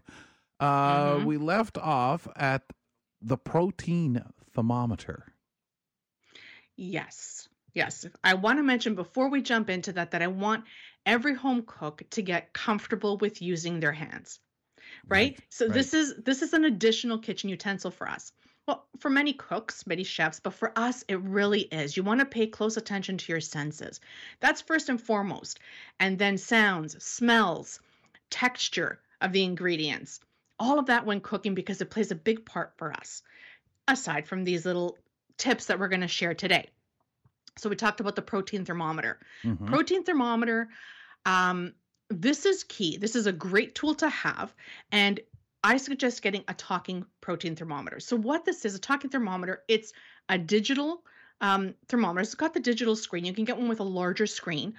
We left off at the protein thermometer. Yes. Yes, I want to mention before we jump into that I want every home cook to get comfortable with using their hands, right? So right. This is an additional kitchen utensil for us. Well, for many cooks, many chefs, but for us, it really is. You want to pay close attention to your senses. That's first and foremost. And then sounds, smells, texture of the ingredients, all of that when cooking, because it plays a big part for us, aside from these little tips that we're going to share today. So we talked about the protein thermometer. Mm-hmm. Protein thermometer, this is key. This is a great tool to have. And I suggest getting a talking protein thermometer. So what this is, a talking thermometer, it's a digital thermometer. It's got the digital screen. You can get one with a larger screen.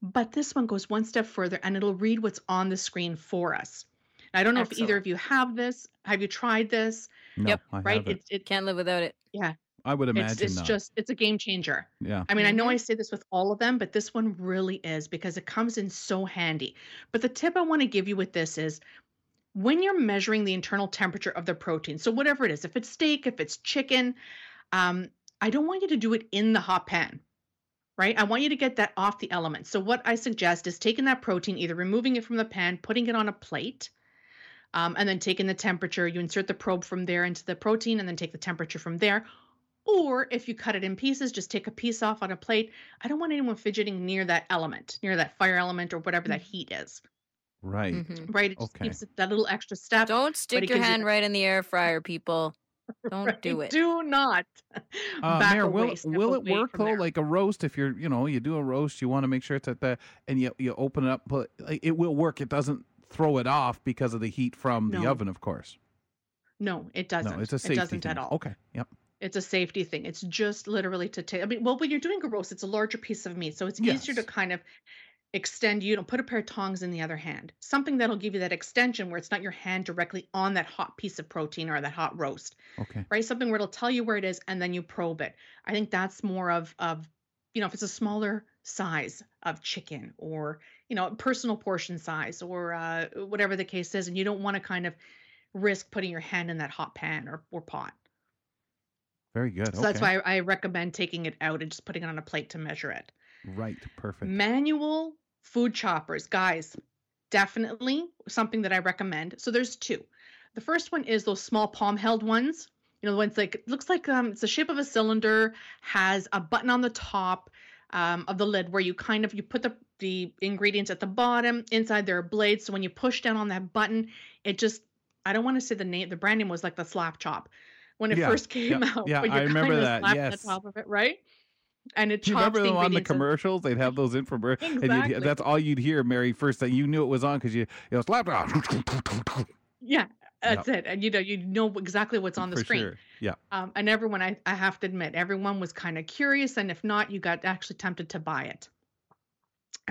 But this one goes one step further, and it'll read what's on the screen for us. Now, I don't know if either of you have this. Have you tried this? No, yep. I right? haven't. It can't live without it. Yeah. I would imagine it's a game changer. Yeah. I mean, I know I say this with all of them, but this one really is because it comes in so handy. But the tip I want to give you with this is when you're measuring the internal temperature of the protein, so whatever it is, if it's steak, if it's chicken, I don't want you to do it in the hot pan, right? I want you to get that off the element. So what I suggest is taking that protein, either removing it from the pan, putting it on a plate, and then taking the temperature. You insert the probe from there into the protein and then take the temperature from there. Or if you cut it in pieces, just take a piece off on a plate. I don't want anyone fidgeting near that element, near that fire element or whatever that heat is. Right. Mm-hmm. Right. It just keeps that little extra step. Don't stick your hand right in the air fryer, people. Don't do it. Do not. Mayor, will it work though? Like a roast, if you're, you do a roast, you want to make sure it's at that, and you open it up, but it will work. It doesn't throw it off because of the heat from the oven, of course. No, it doesn't. No, it's a safety thing. At all. Okay. Yep. It's a safety thing. It's just literally to take, when you're doing a roast, it's a larger piece of meat. So it's easier to kind of extend, put a pair of tongs in the other hand, something that'll give you that extension where it's not your hand directly on that hot piece of protein or that hot roast, right? Something where it'll tell you where it is and then you probe it. I think that's more of if it's a smaller size of chicken or, personal portion size or whatever the case is. And you don't want to kind of risk putting your hand in that hot pan or pot. Very good. So that's why I recommend taking it out and just putting it on a plate to measure it. Right. Perfect. Manual food choppers. Guys, definitely something that I recommend. So there's two. The first one is those small palm-held ones. The ones like, looks like it's the shape of a cylinder, has a button on the top of the lid where you kind of, you put the ingredients at the bottom. Inside there are blades. So when you push down on that button, it just, I don't want to say the name, the brand name was like the slap chop. When it first came out. Yeah, I remember that. Yes. On top of it, right? And it chops. You remember them on the commercials? They'd have those infomercials. Exactly. That's all you'd hear, Mary, first that you knew it was on because you slapped it on. Yeah, that's it. And you know exactly what's on the screen. Sure. Yeah. And everyone, I have to admit, everyone was kind of curious. And if not, you got actually tempted to buy it.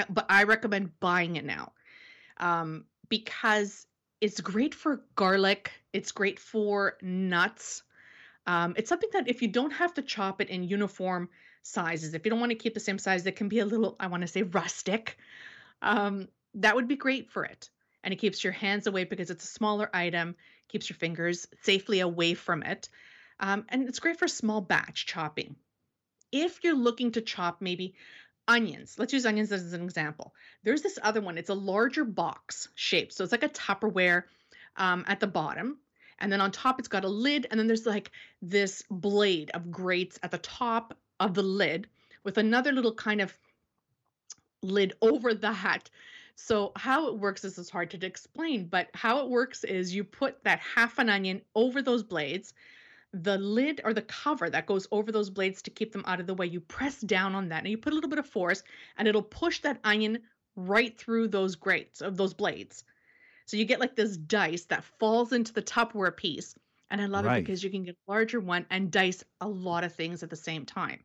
But I recommend buying it now because it's great for garlic. It's great for nuts. It's something that if you don't have to chop it in uniform sizes. If you don't want to keep the same size, that can be a little, I want to say, rustic. That would be great for it. And it keeps your hands away because it's a smaller item, keeps your fingers safely away from it. And it's great for small batch chopping. If you're looking to chop maybe onions, let's use onions as an example. There's this other one. It's a larger box shape. So it's like a Tupperware at the bottom. And then on top, it's got a lid. And then there's like this blade of grates at the top of the lid with another little kind of lid over that. So how it works, this is hard to explain, but how it works is you put that half an onion over those blades, the lid or the cover that goes over those blades to keep them out of the way, you press down on that and you put a little bit of force and it'll push that onion right through those grates of those blades. So you get like this dice that falls into the Tupperware piece. And I love it because you can get a larger one and dice a lot of things at the same time,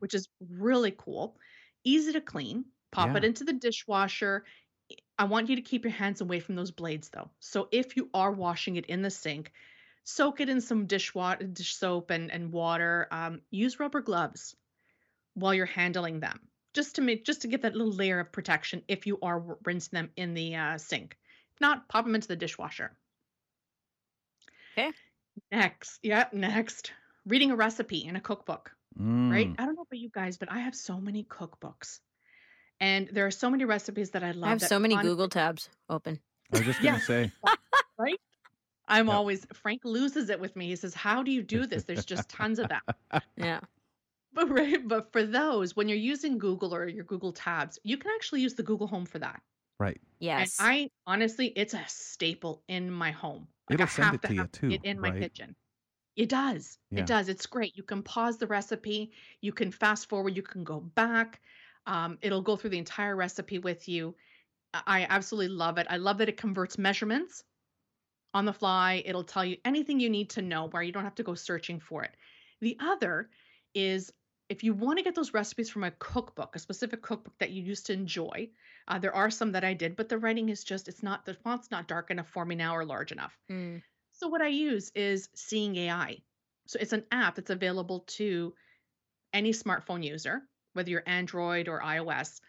which is really cool. Easy to clean. Pop it into the dishwasher. I want you to keep your hands away from those blades, though. So if you are washing it in the sink, soak it in some dish soap and water. Use rubber gloves while you're handling them, just to get that little layer of protection if you are rinsing them in the sink. If not, pop them into the dishwasher. Okay. Next. Reading a recipe in a cookbook, right? I don't know about you guys, but I have so many cookbooks. And there are so many recipes that I love. I have so many Google tabs open. I was just going to say. Right? I'm always, Frank loses it with me. He says, how do you do this? There's just tons of them. But for those, when you're using Google or your Google tabs, you can actually use the Google Home for that. Right. Yes. And I, honestly, it's a staple in my home. Like it'll send it to you too, it in my kitchen. It does. Yeah. It does. It's great. You can pause the recipe. You can fast forward. You can go back. It'll go through the entire recipe with you. I absolutely love it. I love that it converts measurements on the fly. It'll tell you anything you need to know where you don't have to go searching for it. The other is if you want to get those recipes from a cookbook, a specific cookbook that you used to enjoy, there are some that I did, but the writing is just, it's not, the font's not dark enough for me now or large enough. So what I use is Seeing AI. So it's an app that's available to any smartphone user, whether you're Android or iOS,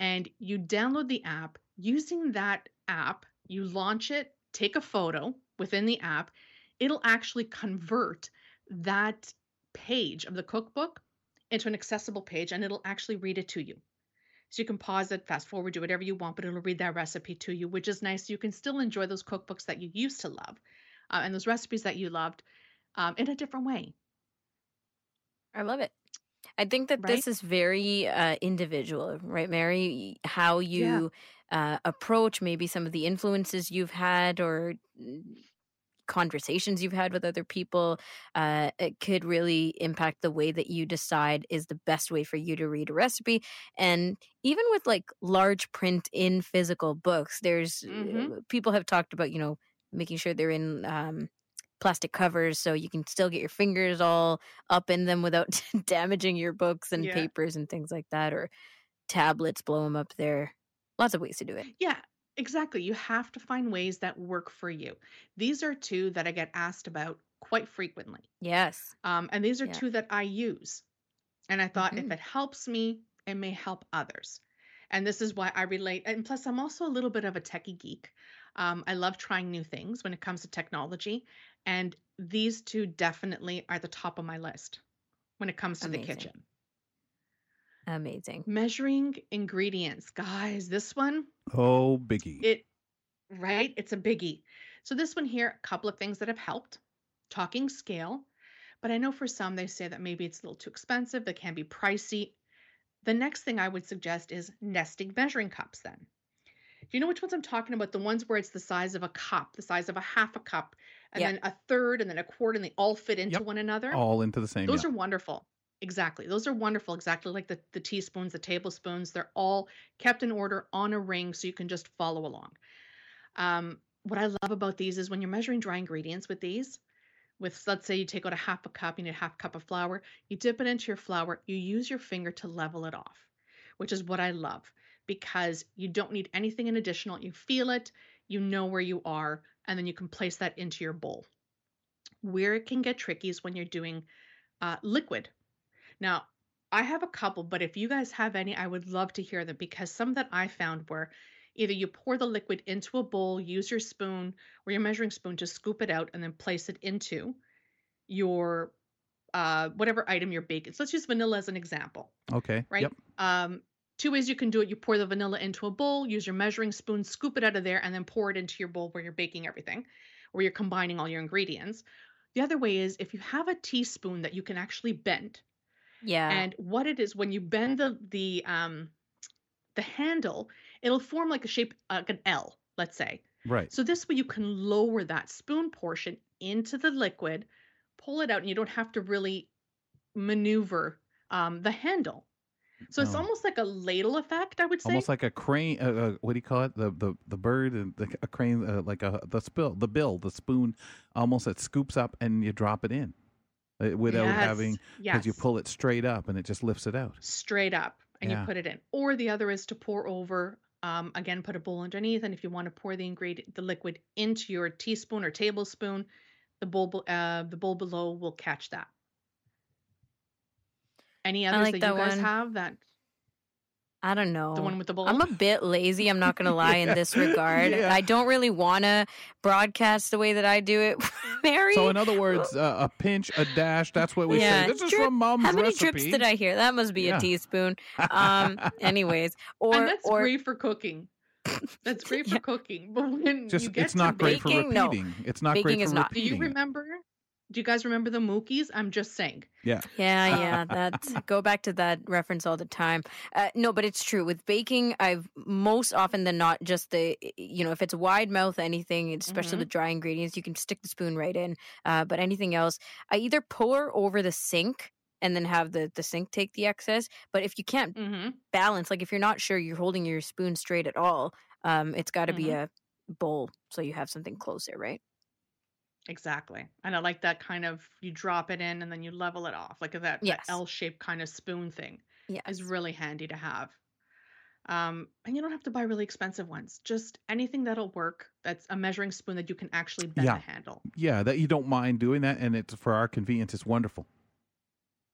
and you download the app. Using that app, you launch it, take a photo within the app. It'll actually convert that page of the cookbook into an accessible page, and it'll actually read it to you. So you can pause it, fast forward, do whatever you want, but it'll read that recipe to you, which is nice. You can still enjoy those cookbooks that you used to love and those recipes that you loved in a different way. I love it. I think that this is very individual, right, Mary? How you approach maybe some of the influences you've had or conversations you've had with other people, it could really impact the way that you decide is the best way for you to read a recipe. And even with like large print in physical books, there's people have talked about, you know, making sure they're in plastic covers so you can still get your fingers all up in them without damaging your books and papers and things like that, or tablets, blow them up there. Lots of ways to do it. Yeah, exactly. You have to find ways that work for you. These are two that I get asked about quite frequently. Yes. And these are two that I use. And I thought if it helps me, it may help others. And this is why I relate. And plus, I'm also a little bit of a techie geek. I love trying new things when it comes to technology. And these two definitely are at the top of my list when it comes to the kitchen. Amazing. Measuring ingredients. Guys, this one. Oh, biggie. It's a biggie. So this one here, a couple of things that have helped. Talking scale. But I know for some, they say that maybe it's a little too expensive. They can be pricey. The next thing I would suggest is nesting measuring cups then. Do you know which ones I'm talking about? The ones where it's the size of a cup, the size of a half a cup, and then a third, and then a quarter, and they all fit into one another. All into the same. Those are wonderful. Exactly. Those are wonderful. Exactly like the teaspoons, the tablespoons. They're all kept in order on a ring so you can just follow along. What I love about these is when you're measuring dry ingredients with these, with let's say you take out a half a cup, you need a half cup of flour, you dip it into your flour, you use your finger to level it off, which is what I love. Because you don't need anything in additional. You feel it, you know where you are, and then you can place that into your bowl. Where it can get tricky is when you're doing liquid. Now, I have a couple, but if you guys have any, I would love to hear them, because some that I found were either you pour the liquid into a bowl, use your spoon or your measuring spoon to scoop it out and then place it into your whatever item you're baking. So let's use vanilla as an example. Okay. Right. Yep. Two ways you can do it. You pour the vanilla into a bowl, use your measuring spoon, scoop it out of there, and then pour it into your bowl where you're baking everything, where you're combining all your ingredients. The other way is if you have a teaspoon that you can actually bend. Yeah. And what it is, when you bend the handle, it'll form like a shape, like an L, let's say. Right. So this way you can lower that spoon portion into the liquid, pull it out, and you don't have to really maneuver the handle. So it's almost like a ladle effect, I would say. Almost like a crane. What do you call it? The bird and a crane, like the spoon. Almost it scoops up and you drop it in without having, because you pull it straight up and it just lifts it out. Straight up and you put it in. Or the other is to pour over. Again, put a bowl underneath, and if you want to pour the ingredient, the liquid into your teaspoon or tablespoon, the bowl below will catch that. Any others like that you guys have that? I don't know. The one with the bowl? I'm a bit lazy, I'm not going to lie, in this regard. Yeah. I don't really want to broadcast the way that I do it, Mary. So in other words, a pinch, a dash, that's what we say. This is from Mom's recipe. How many drips did I hear? That must be a teaspoon. Anyways. And that's great for cooking. That's great for cooking. But when you get it's not great baking, for repeating. No. It's not baking great for repeating. Do you remember... Do you guys remember the Mookies? I'm just saying. Yeah. Yeah. That's go back to that reference all the time. No, but it's true. With baking, I've most often than not just if it's wide mouth, anything, especially with dry ingredients, you can stick the spoon right in. But anything else, I either pour over the sink and then have the sink take the excess. But if you can't balance, like if you're not sure you're holding your spoon straight at all, it's got to be a bowl so you have something closer, right? Exactly. And I like that kind of, you drop it in and then you level it off. Like that L-shaped kind of spoon thing is really handy to have. And you don't have to buy really expensive ones. Just anything that'll work. That's a measuring spoon that you can actually bend the handle. Yeah, that you don't mind doing that. And it's for our convenience. It's wonderful.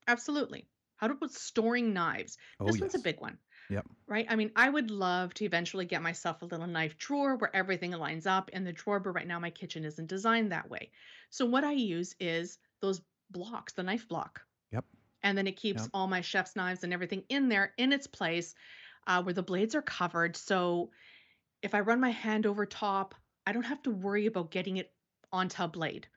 Absolutely. How about storing knives? This one's a big one. Yep. Right? I mean, I would love to eventually get myself a little knife drawer where everything lines up in the drawer, but right now my kitchen isn't designed that way. So what I use is those blocks, the knife block. Yep. And then it keeps all my chef's knives and everything in there in its place where the blades are covered. So if I run my hand over top, I don't have to worry about getting it onto a blade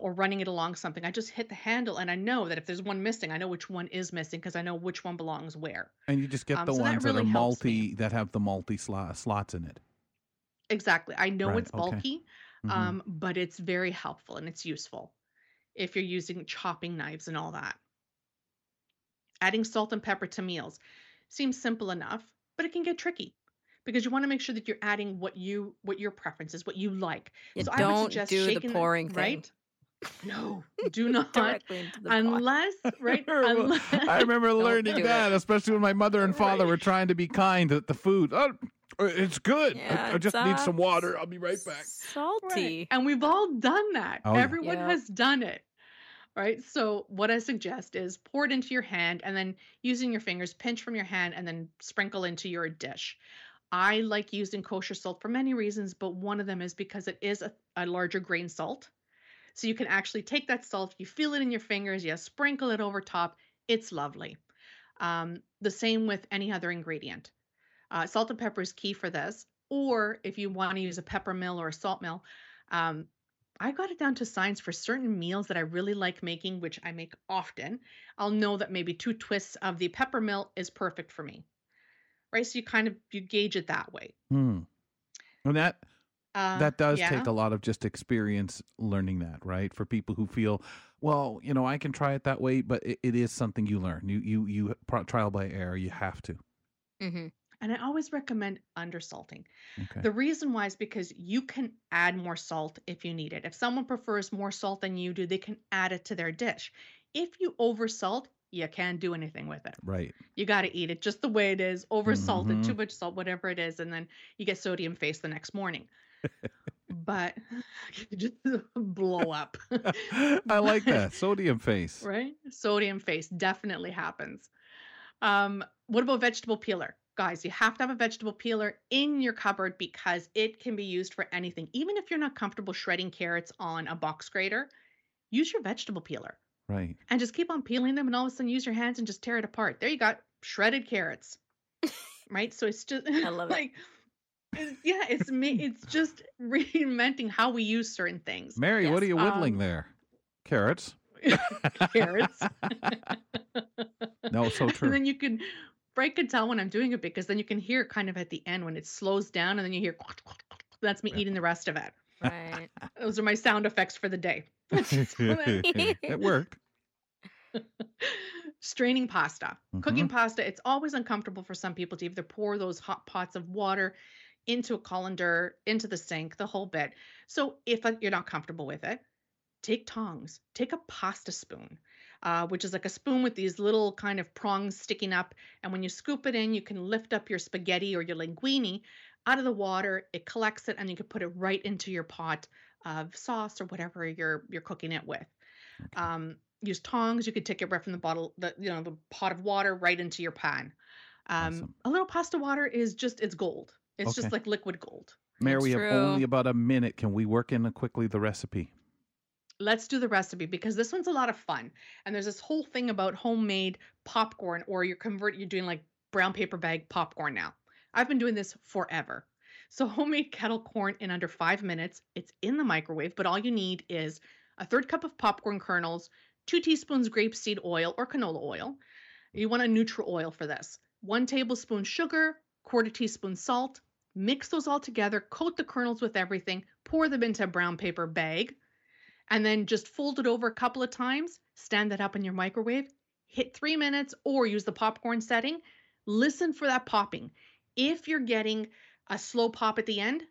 or running it along something. I just hit the handle, and I know that if there's one missing, I know which one is missing because I know which one belongs where. And you just get the ones that really are that have the multi slots in it. Exactly. I know it's bulky, but it's very helpful and it's useful if you're using chopping knives and all that. Adding salt and pepper to meals seems simple enough, but it can get tricky, because you want to make sure that you're adding what your preference is, what you like. So I would suggest shaking the pouring thing. Right? No, do not. Unless, right? I remember learning that, especially when my mother and father were trying to be kind at the food. Oh, it's good. Yeah, I just need some water. I'll be right back. Salty. Right. And we've all done that. Oh, everyone has done it. Right? So what I suggest is pour it into your hand and then using your fingers, pinch from your hand and then sprinkle into your dish. I like using kosher salt for many reasons, but one of them is because it is a larger grain salt. So you can actually take that salt, you feel it in your fingers, you sprinkle it over top. It's lovely. The same with any other ingredient. Salt and pepper is key for this. Or if you want to use a pepper mill or a salt mill, I got it down to science for certain meals that I really like making, which I make often. I'll know that maybe 2 twists of the pepper mill is perfect for me. Right, so you gauge it that way. Mm. And that does take a lot of just experience learning that, right? For people who feel, well, I can try it that way, but it is something you learn. You trial by error. You have to. Mm-hmm. And I always recommend undersalting. Okay. The reason why is because you can add more salt if you need it. If someone prefers more salt than you do, they can add it to their dish. If you oversalt, you can't do anything with it. Right. You got to eat it just the way it is, over salted, too much salt, whatever it is. And then you get sodium face the next morning. but just blow up. I like that. Sodium face. Right? Sodium face definitely happens. What about vegetable peeler? Guys, you have to have a vegetable peeler in your cupboard because it can be used for anything. Even if you're not comfortable shredding carrots on a box grater, use your vegetable peeler. Right. And just keep on peeling them and all of a sudden use your hands and just tear it apart. There you got shredded carrots. Right? So it's just I love like, it. Yeah, it's just reinventing how we use certain things. Mary, yes. What are you whittling there? Carrots. Carrots. No, so true. And then you can... Brett could tell when I'm doing it because then you can hear kind of at the end when it slows down and then you hear, that's me eating the rest of it. Right. Those are my sound effects for the day. It worked. Straining pasta. Mm-hmm. Cooking pasta, it's always uncomfortable for some people to either pour those hot pots of water into a colander, into the sink, the whole bit. So if you're not comfortable with it, take tongs, take a pasta spoon, which is like a spoon with these little kind of prongs sticking up. And when you scoop it in, you can lift up your spaghetti or your linguine out of the water. It collects it and you can put it right into your pot of sauce or whatever you're cooking it with. Okay. Use tongs. You could take it right from the bottle, the pot of water right into your pan. Awesome. A little pasta water is just, it's gold. It's okay. Just like liquid gold. Mary, we have only about a minute. Can we work in quickly the recipe? Let's do the recipe because this one's a lot of fun. And there's this whole thing about homemade popcorn or you're doing like brown paper bag popcorn now. I've been doing this forever. So homemade kettle corn in under 5 minutes. It's in the microwave, but all you need is 1/3 cup of popcorn kernels, 2 teaspoons grapeseed oil or canola oil. You want a neutral oil for this. 1 tablespoon sugar, 1/4 teaspoon salt. Mix those all together, coat the kernels with everything, pour them into a brown paper bag. And then just fold it over a couple of times, stand that up in your microwave, hit 3 minutes or use the popcorn setting. Listen for that popping. If you're getting a slow pop at the end,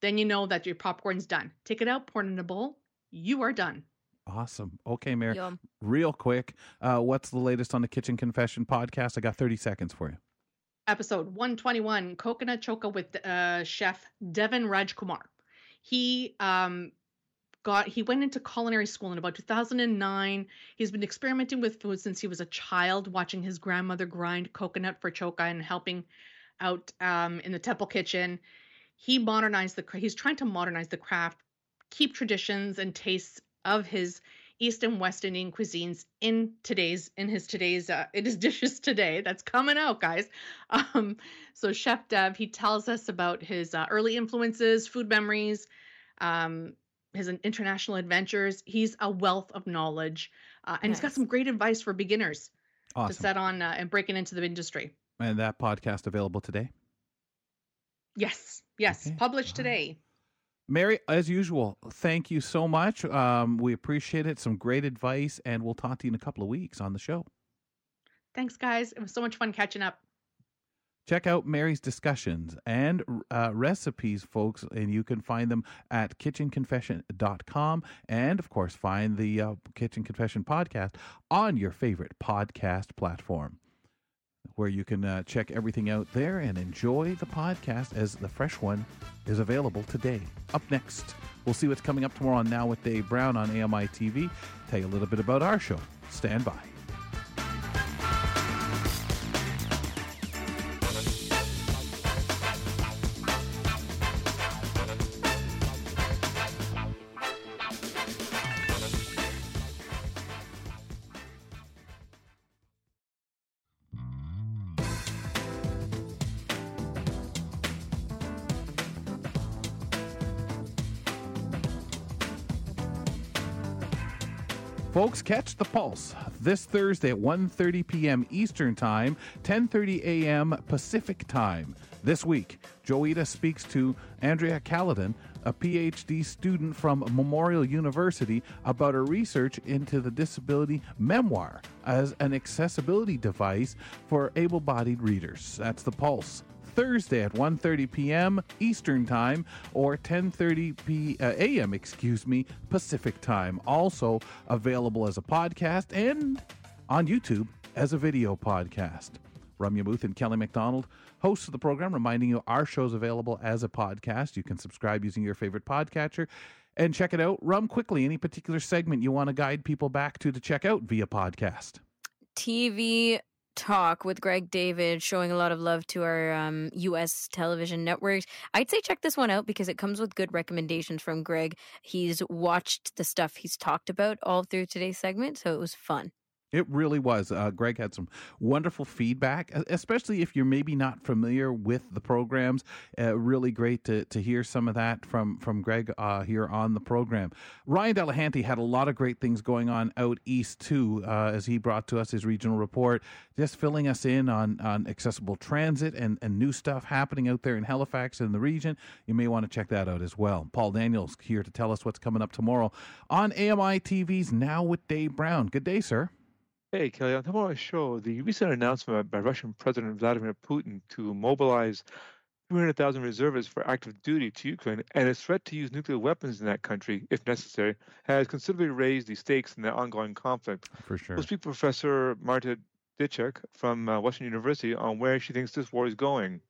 then you know that your popcorn's done. Take it out, pour it in a bowl. You are done. Awesome. Okay, Mary, Yum. Real quick, what's the latest on the Kitchen Confession podcast? I got 30 seconds for you. Episode 121, Coconut Choka with Chef Devin Rajkumar. He went into culinary school in about 2009. He's been experimenting with food since he was a child, watching his grandmother grind coconut for choka and helping out in the temple kitchen. He's trying to modernize the craft, keep traditions and tastes of his East and West Indian cuisines in his dishes today. That's coming out, guys. So Chef Dev, he tells us about his early influences, food memories, his international adventures. He's a wealth of knowledge. And he's got some great advice for beginners to set on and breaking into the industry. And that podcast available today? Yes. Okay. Published today. Mary, as usual, thank you so much. We appreciate it. Some great advice. And we'll talk to you in a couple of weeks on the show. Thanks, guys. It was so much fun catching up. Check out Mary's discussions and recipes, folks, and you can find them at kitchenconfession.com and, of course, find the Kitchen Confession podcast on your favorite podcast platform where you can check everything out there and enjoy the podcast as the fresh one is available today. Up next, we'll see what's coming up tomorrow on Now with Dave Brown on AMI TV. Tell you a little bit about our show. Stand by. Folks, catch The Pulse this Thursday at 1:30 p.m. Eastern Time, 10:30 a.m. Pacific Time. This week, Joita speaks to Andrea Calladon, a PhD student from Memorial University, about her research into the disability memoir as an accessibility device for able-bodied readers. That's The Pulse. Thursday at 1:30 p.m. Eastern Time or 10:30 a.m. Pacific Time. Also available as a podcast and on YouTube as a video podcast. Ramya Muthan, Kelly McDonald, hosts of the program, reminding you our show's available as a podcast. You can subscribe using your favorite podcatcher and check it out. Rum, quickly, any particular segment you want to guide people back to check out via podcast? TV Talk with Greg David, showing a lot of love to our U.S. television networks. I'd say check this one out because it comes with good recommendations from Greg. He's watched the stuff he's talked about all through today's segment, so it was fun. It really was. Greg had some wonderful feedback, especially if you're maybe not familiar with the programs. Really great to hear some of that from Greg here on the program. Ryan Delahunty had a lot of great things going on out east, too, as he brought to us his regional report, just filling us in on accessible transit and new stuff happening out there in Halifax and the region. You may want to check that out as well. Paul Daniels here to tell us what's coming up tomorrow on AMI TV's Now with Dave Brown. Good day, sir. Hey, Kelly. On tomorrow's show, the recent announcement by Russian President Vladimir Putin to mobilize 300,000 reservists for active duty to Ukraine and a threat to use nuclear weapons in that country, if necessary, has considerably raised the stakes in the ongoing conflict. For sure. We'll speak to Professor Marta Dichek from Western University on where she thinks this war is going.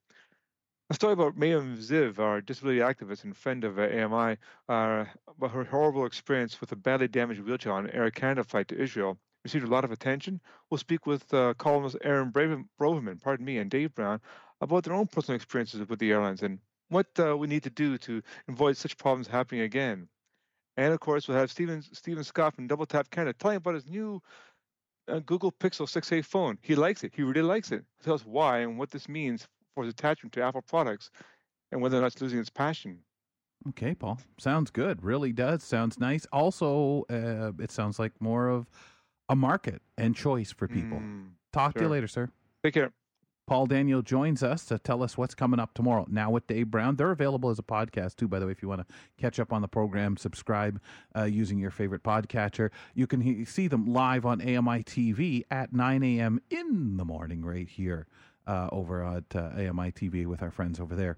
A story about Mayim Ziv, our disability activist and friend of AMI, about her horrible experience with a badly damaged wheelchair on an Air Canada flight to Israel. Received a lot of attention. We'll speak with columnist Aaron Broverman, and Dave Brown about their own personal experiences with the airlines and what we need to do to avoid such problems happening again. And, of course, we'll have Stephen Scott from Double Tap Canada telling about his new Google Pixel 6a phone. He likes it. He really likes it. He'll tell us why and what this means for his attachment to Apple products and whether or not it's losing its passion. Okay, Paul. Sounds good. Really does. Sounds nice. Also, it sounds like more of a market and choice for people. Talk to you later, sir. Take care. Paul Daniel joins us to tell us what's coming up tomorrow. Now with Dave Brown. They're available as a podcast, too, by the way. If you want to catch up on the program, subscribe using your favorite podcatcher. You can see them live on AMI TV at 9 a.m. in the morning right here over at AMI TV with our friends over there.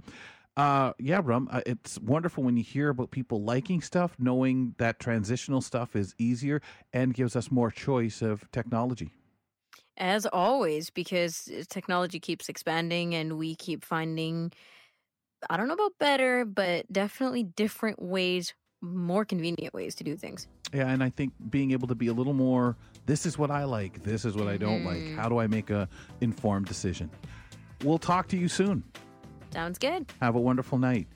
Rum, it's wonderful when you hear about people liking stuff, knowing that transitional stuff is easier and gives us more choice of technology. As always, because technology keeps expanding and we keep finding, I don't know about better, but definitely different ways, more convenient ways to do things. Yeah, and I think being able to be a little more, this is what I like, this is what I don't like. How do I make an informed decision? We'll talk to you soon. Sounds good. Have a wonderful night.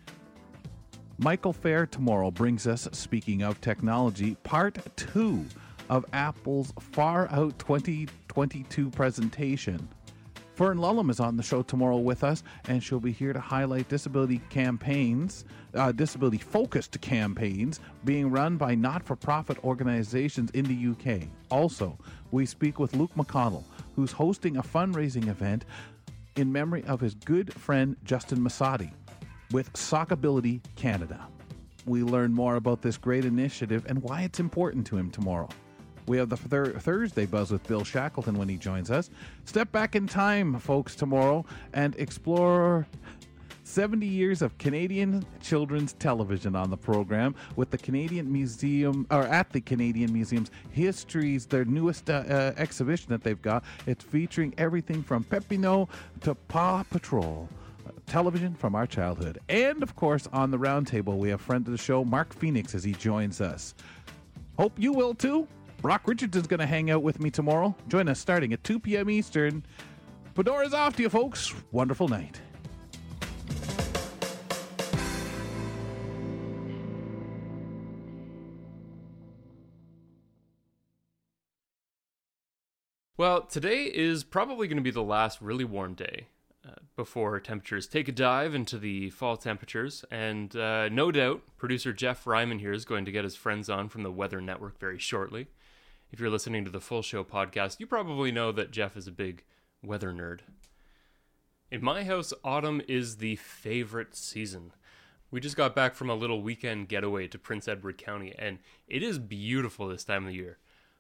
Michael Fair tomorrow brings us, speaking of technology, part 2 of Apple's Far Out 2022 presentation. Fern Lulham is on the show tomorrow with us, and she'll be here to highlight disability-focused campaigns being run by not-for-profit organizations in the UK. Also, we speak with Luke McConnell, who's hosting a fundraising event in memory of his good friend Justin Masati with Sockability Canada. We learn more about this great initiative and why it's important to him tomorrow. We have the Thursday Buzz with Bill Shackleton when he joins us. Step back in time, folks, tomorrow and explore 70 years of Canadian children's television on the program with the Canadian Museum, or at the Canadian Museum's Histories, their newest exhibition that they've got. It's featuring everything from Pepino to Paw Patrol, television from our childhood. And, of course, on the roundtable, we have friend of the show, Mark Phoenix, as he joins us. Hope you will, too. Brock Richardson's going to hang out with me tomorrow. Join us starting at 2 p.m. Eastern. Fedora's off to you, folks. Wonderful night. Well, today is probably going to be the last really warm day before temperatures take a dive into the fall temperatures, and no doubt producer Jeff Ryman here is going to get his friends on from the Weather Network very shortly. If you're listening to the Full Show podcast, you probably know that Jeff is a big weather nerd. In my house, autumn is the favorite season. We just got back from a little weekend getaway to Prince Edward County, and it is beautiful this time of the year.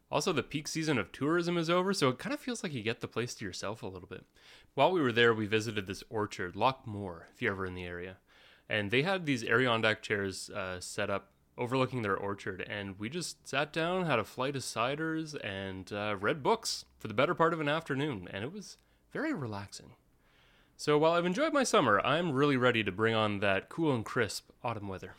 Also, the peak season of tourism is over, so it kind of feels like you get the place to yourself a little bit. While we were there, we visited this orchard, Lochmoor, if you're ever in the area. And they had these Adirondack chairs set up overlooking their orchard, and we just sat down, had a flight of ciders, and read books for the better part of an afternoon. And it was very relaxing. So while I've enjoyed my summer, I'm really ready to bring on that cool and crisp autumn weather.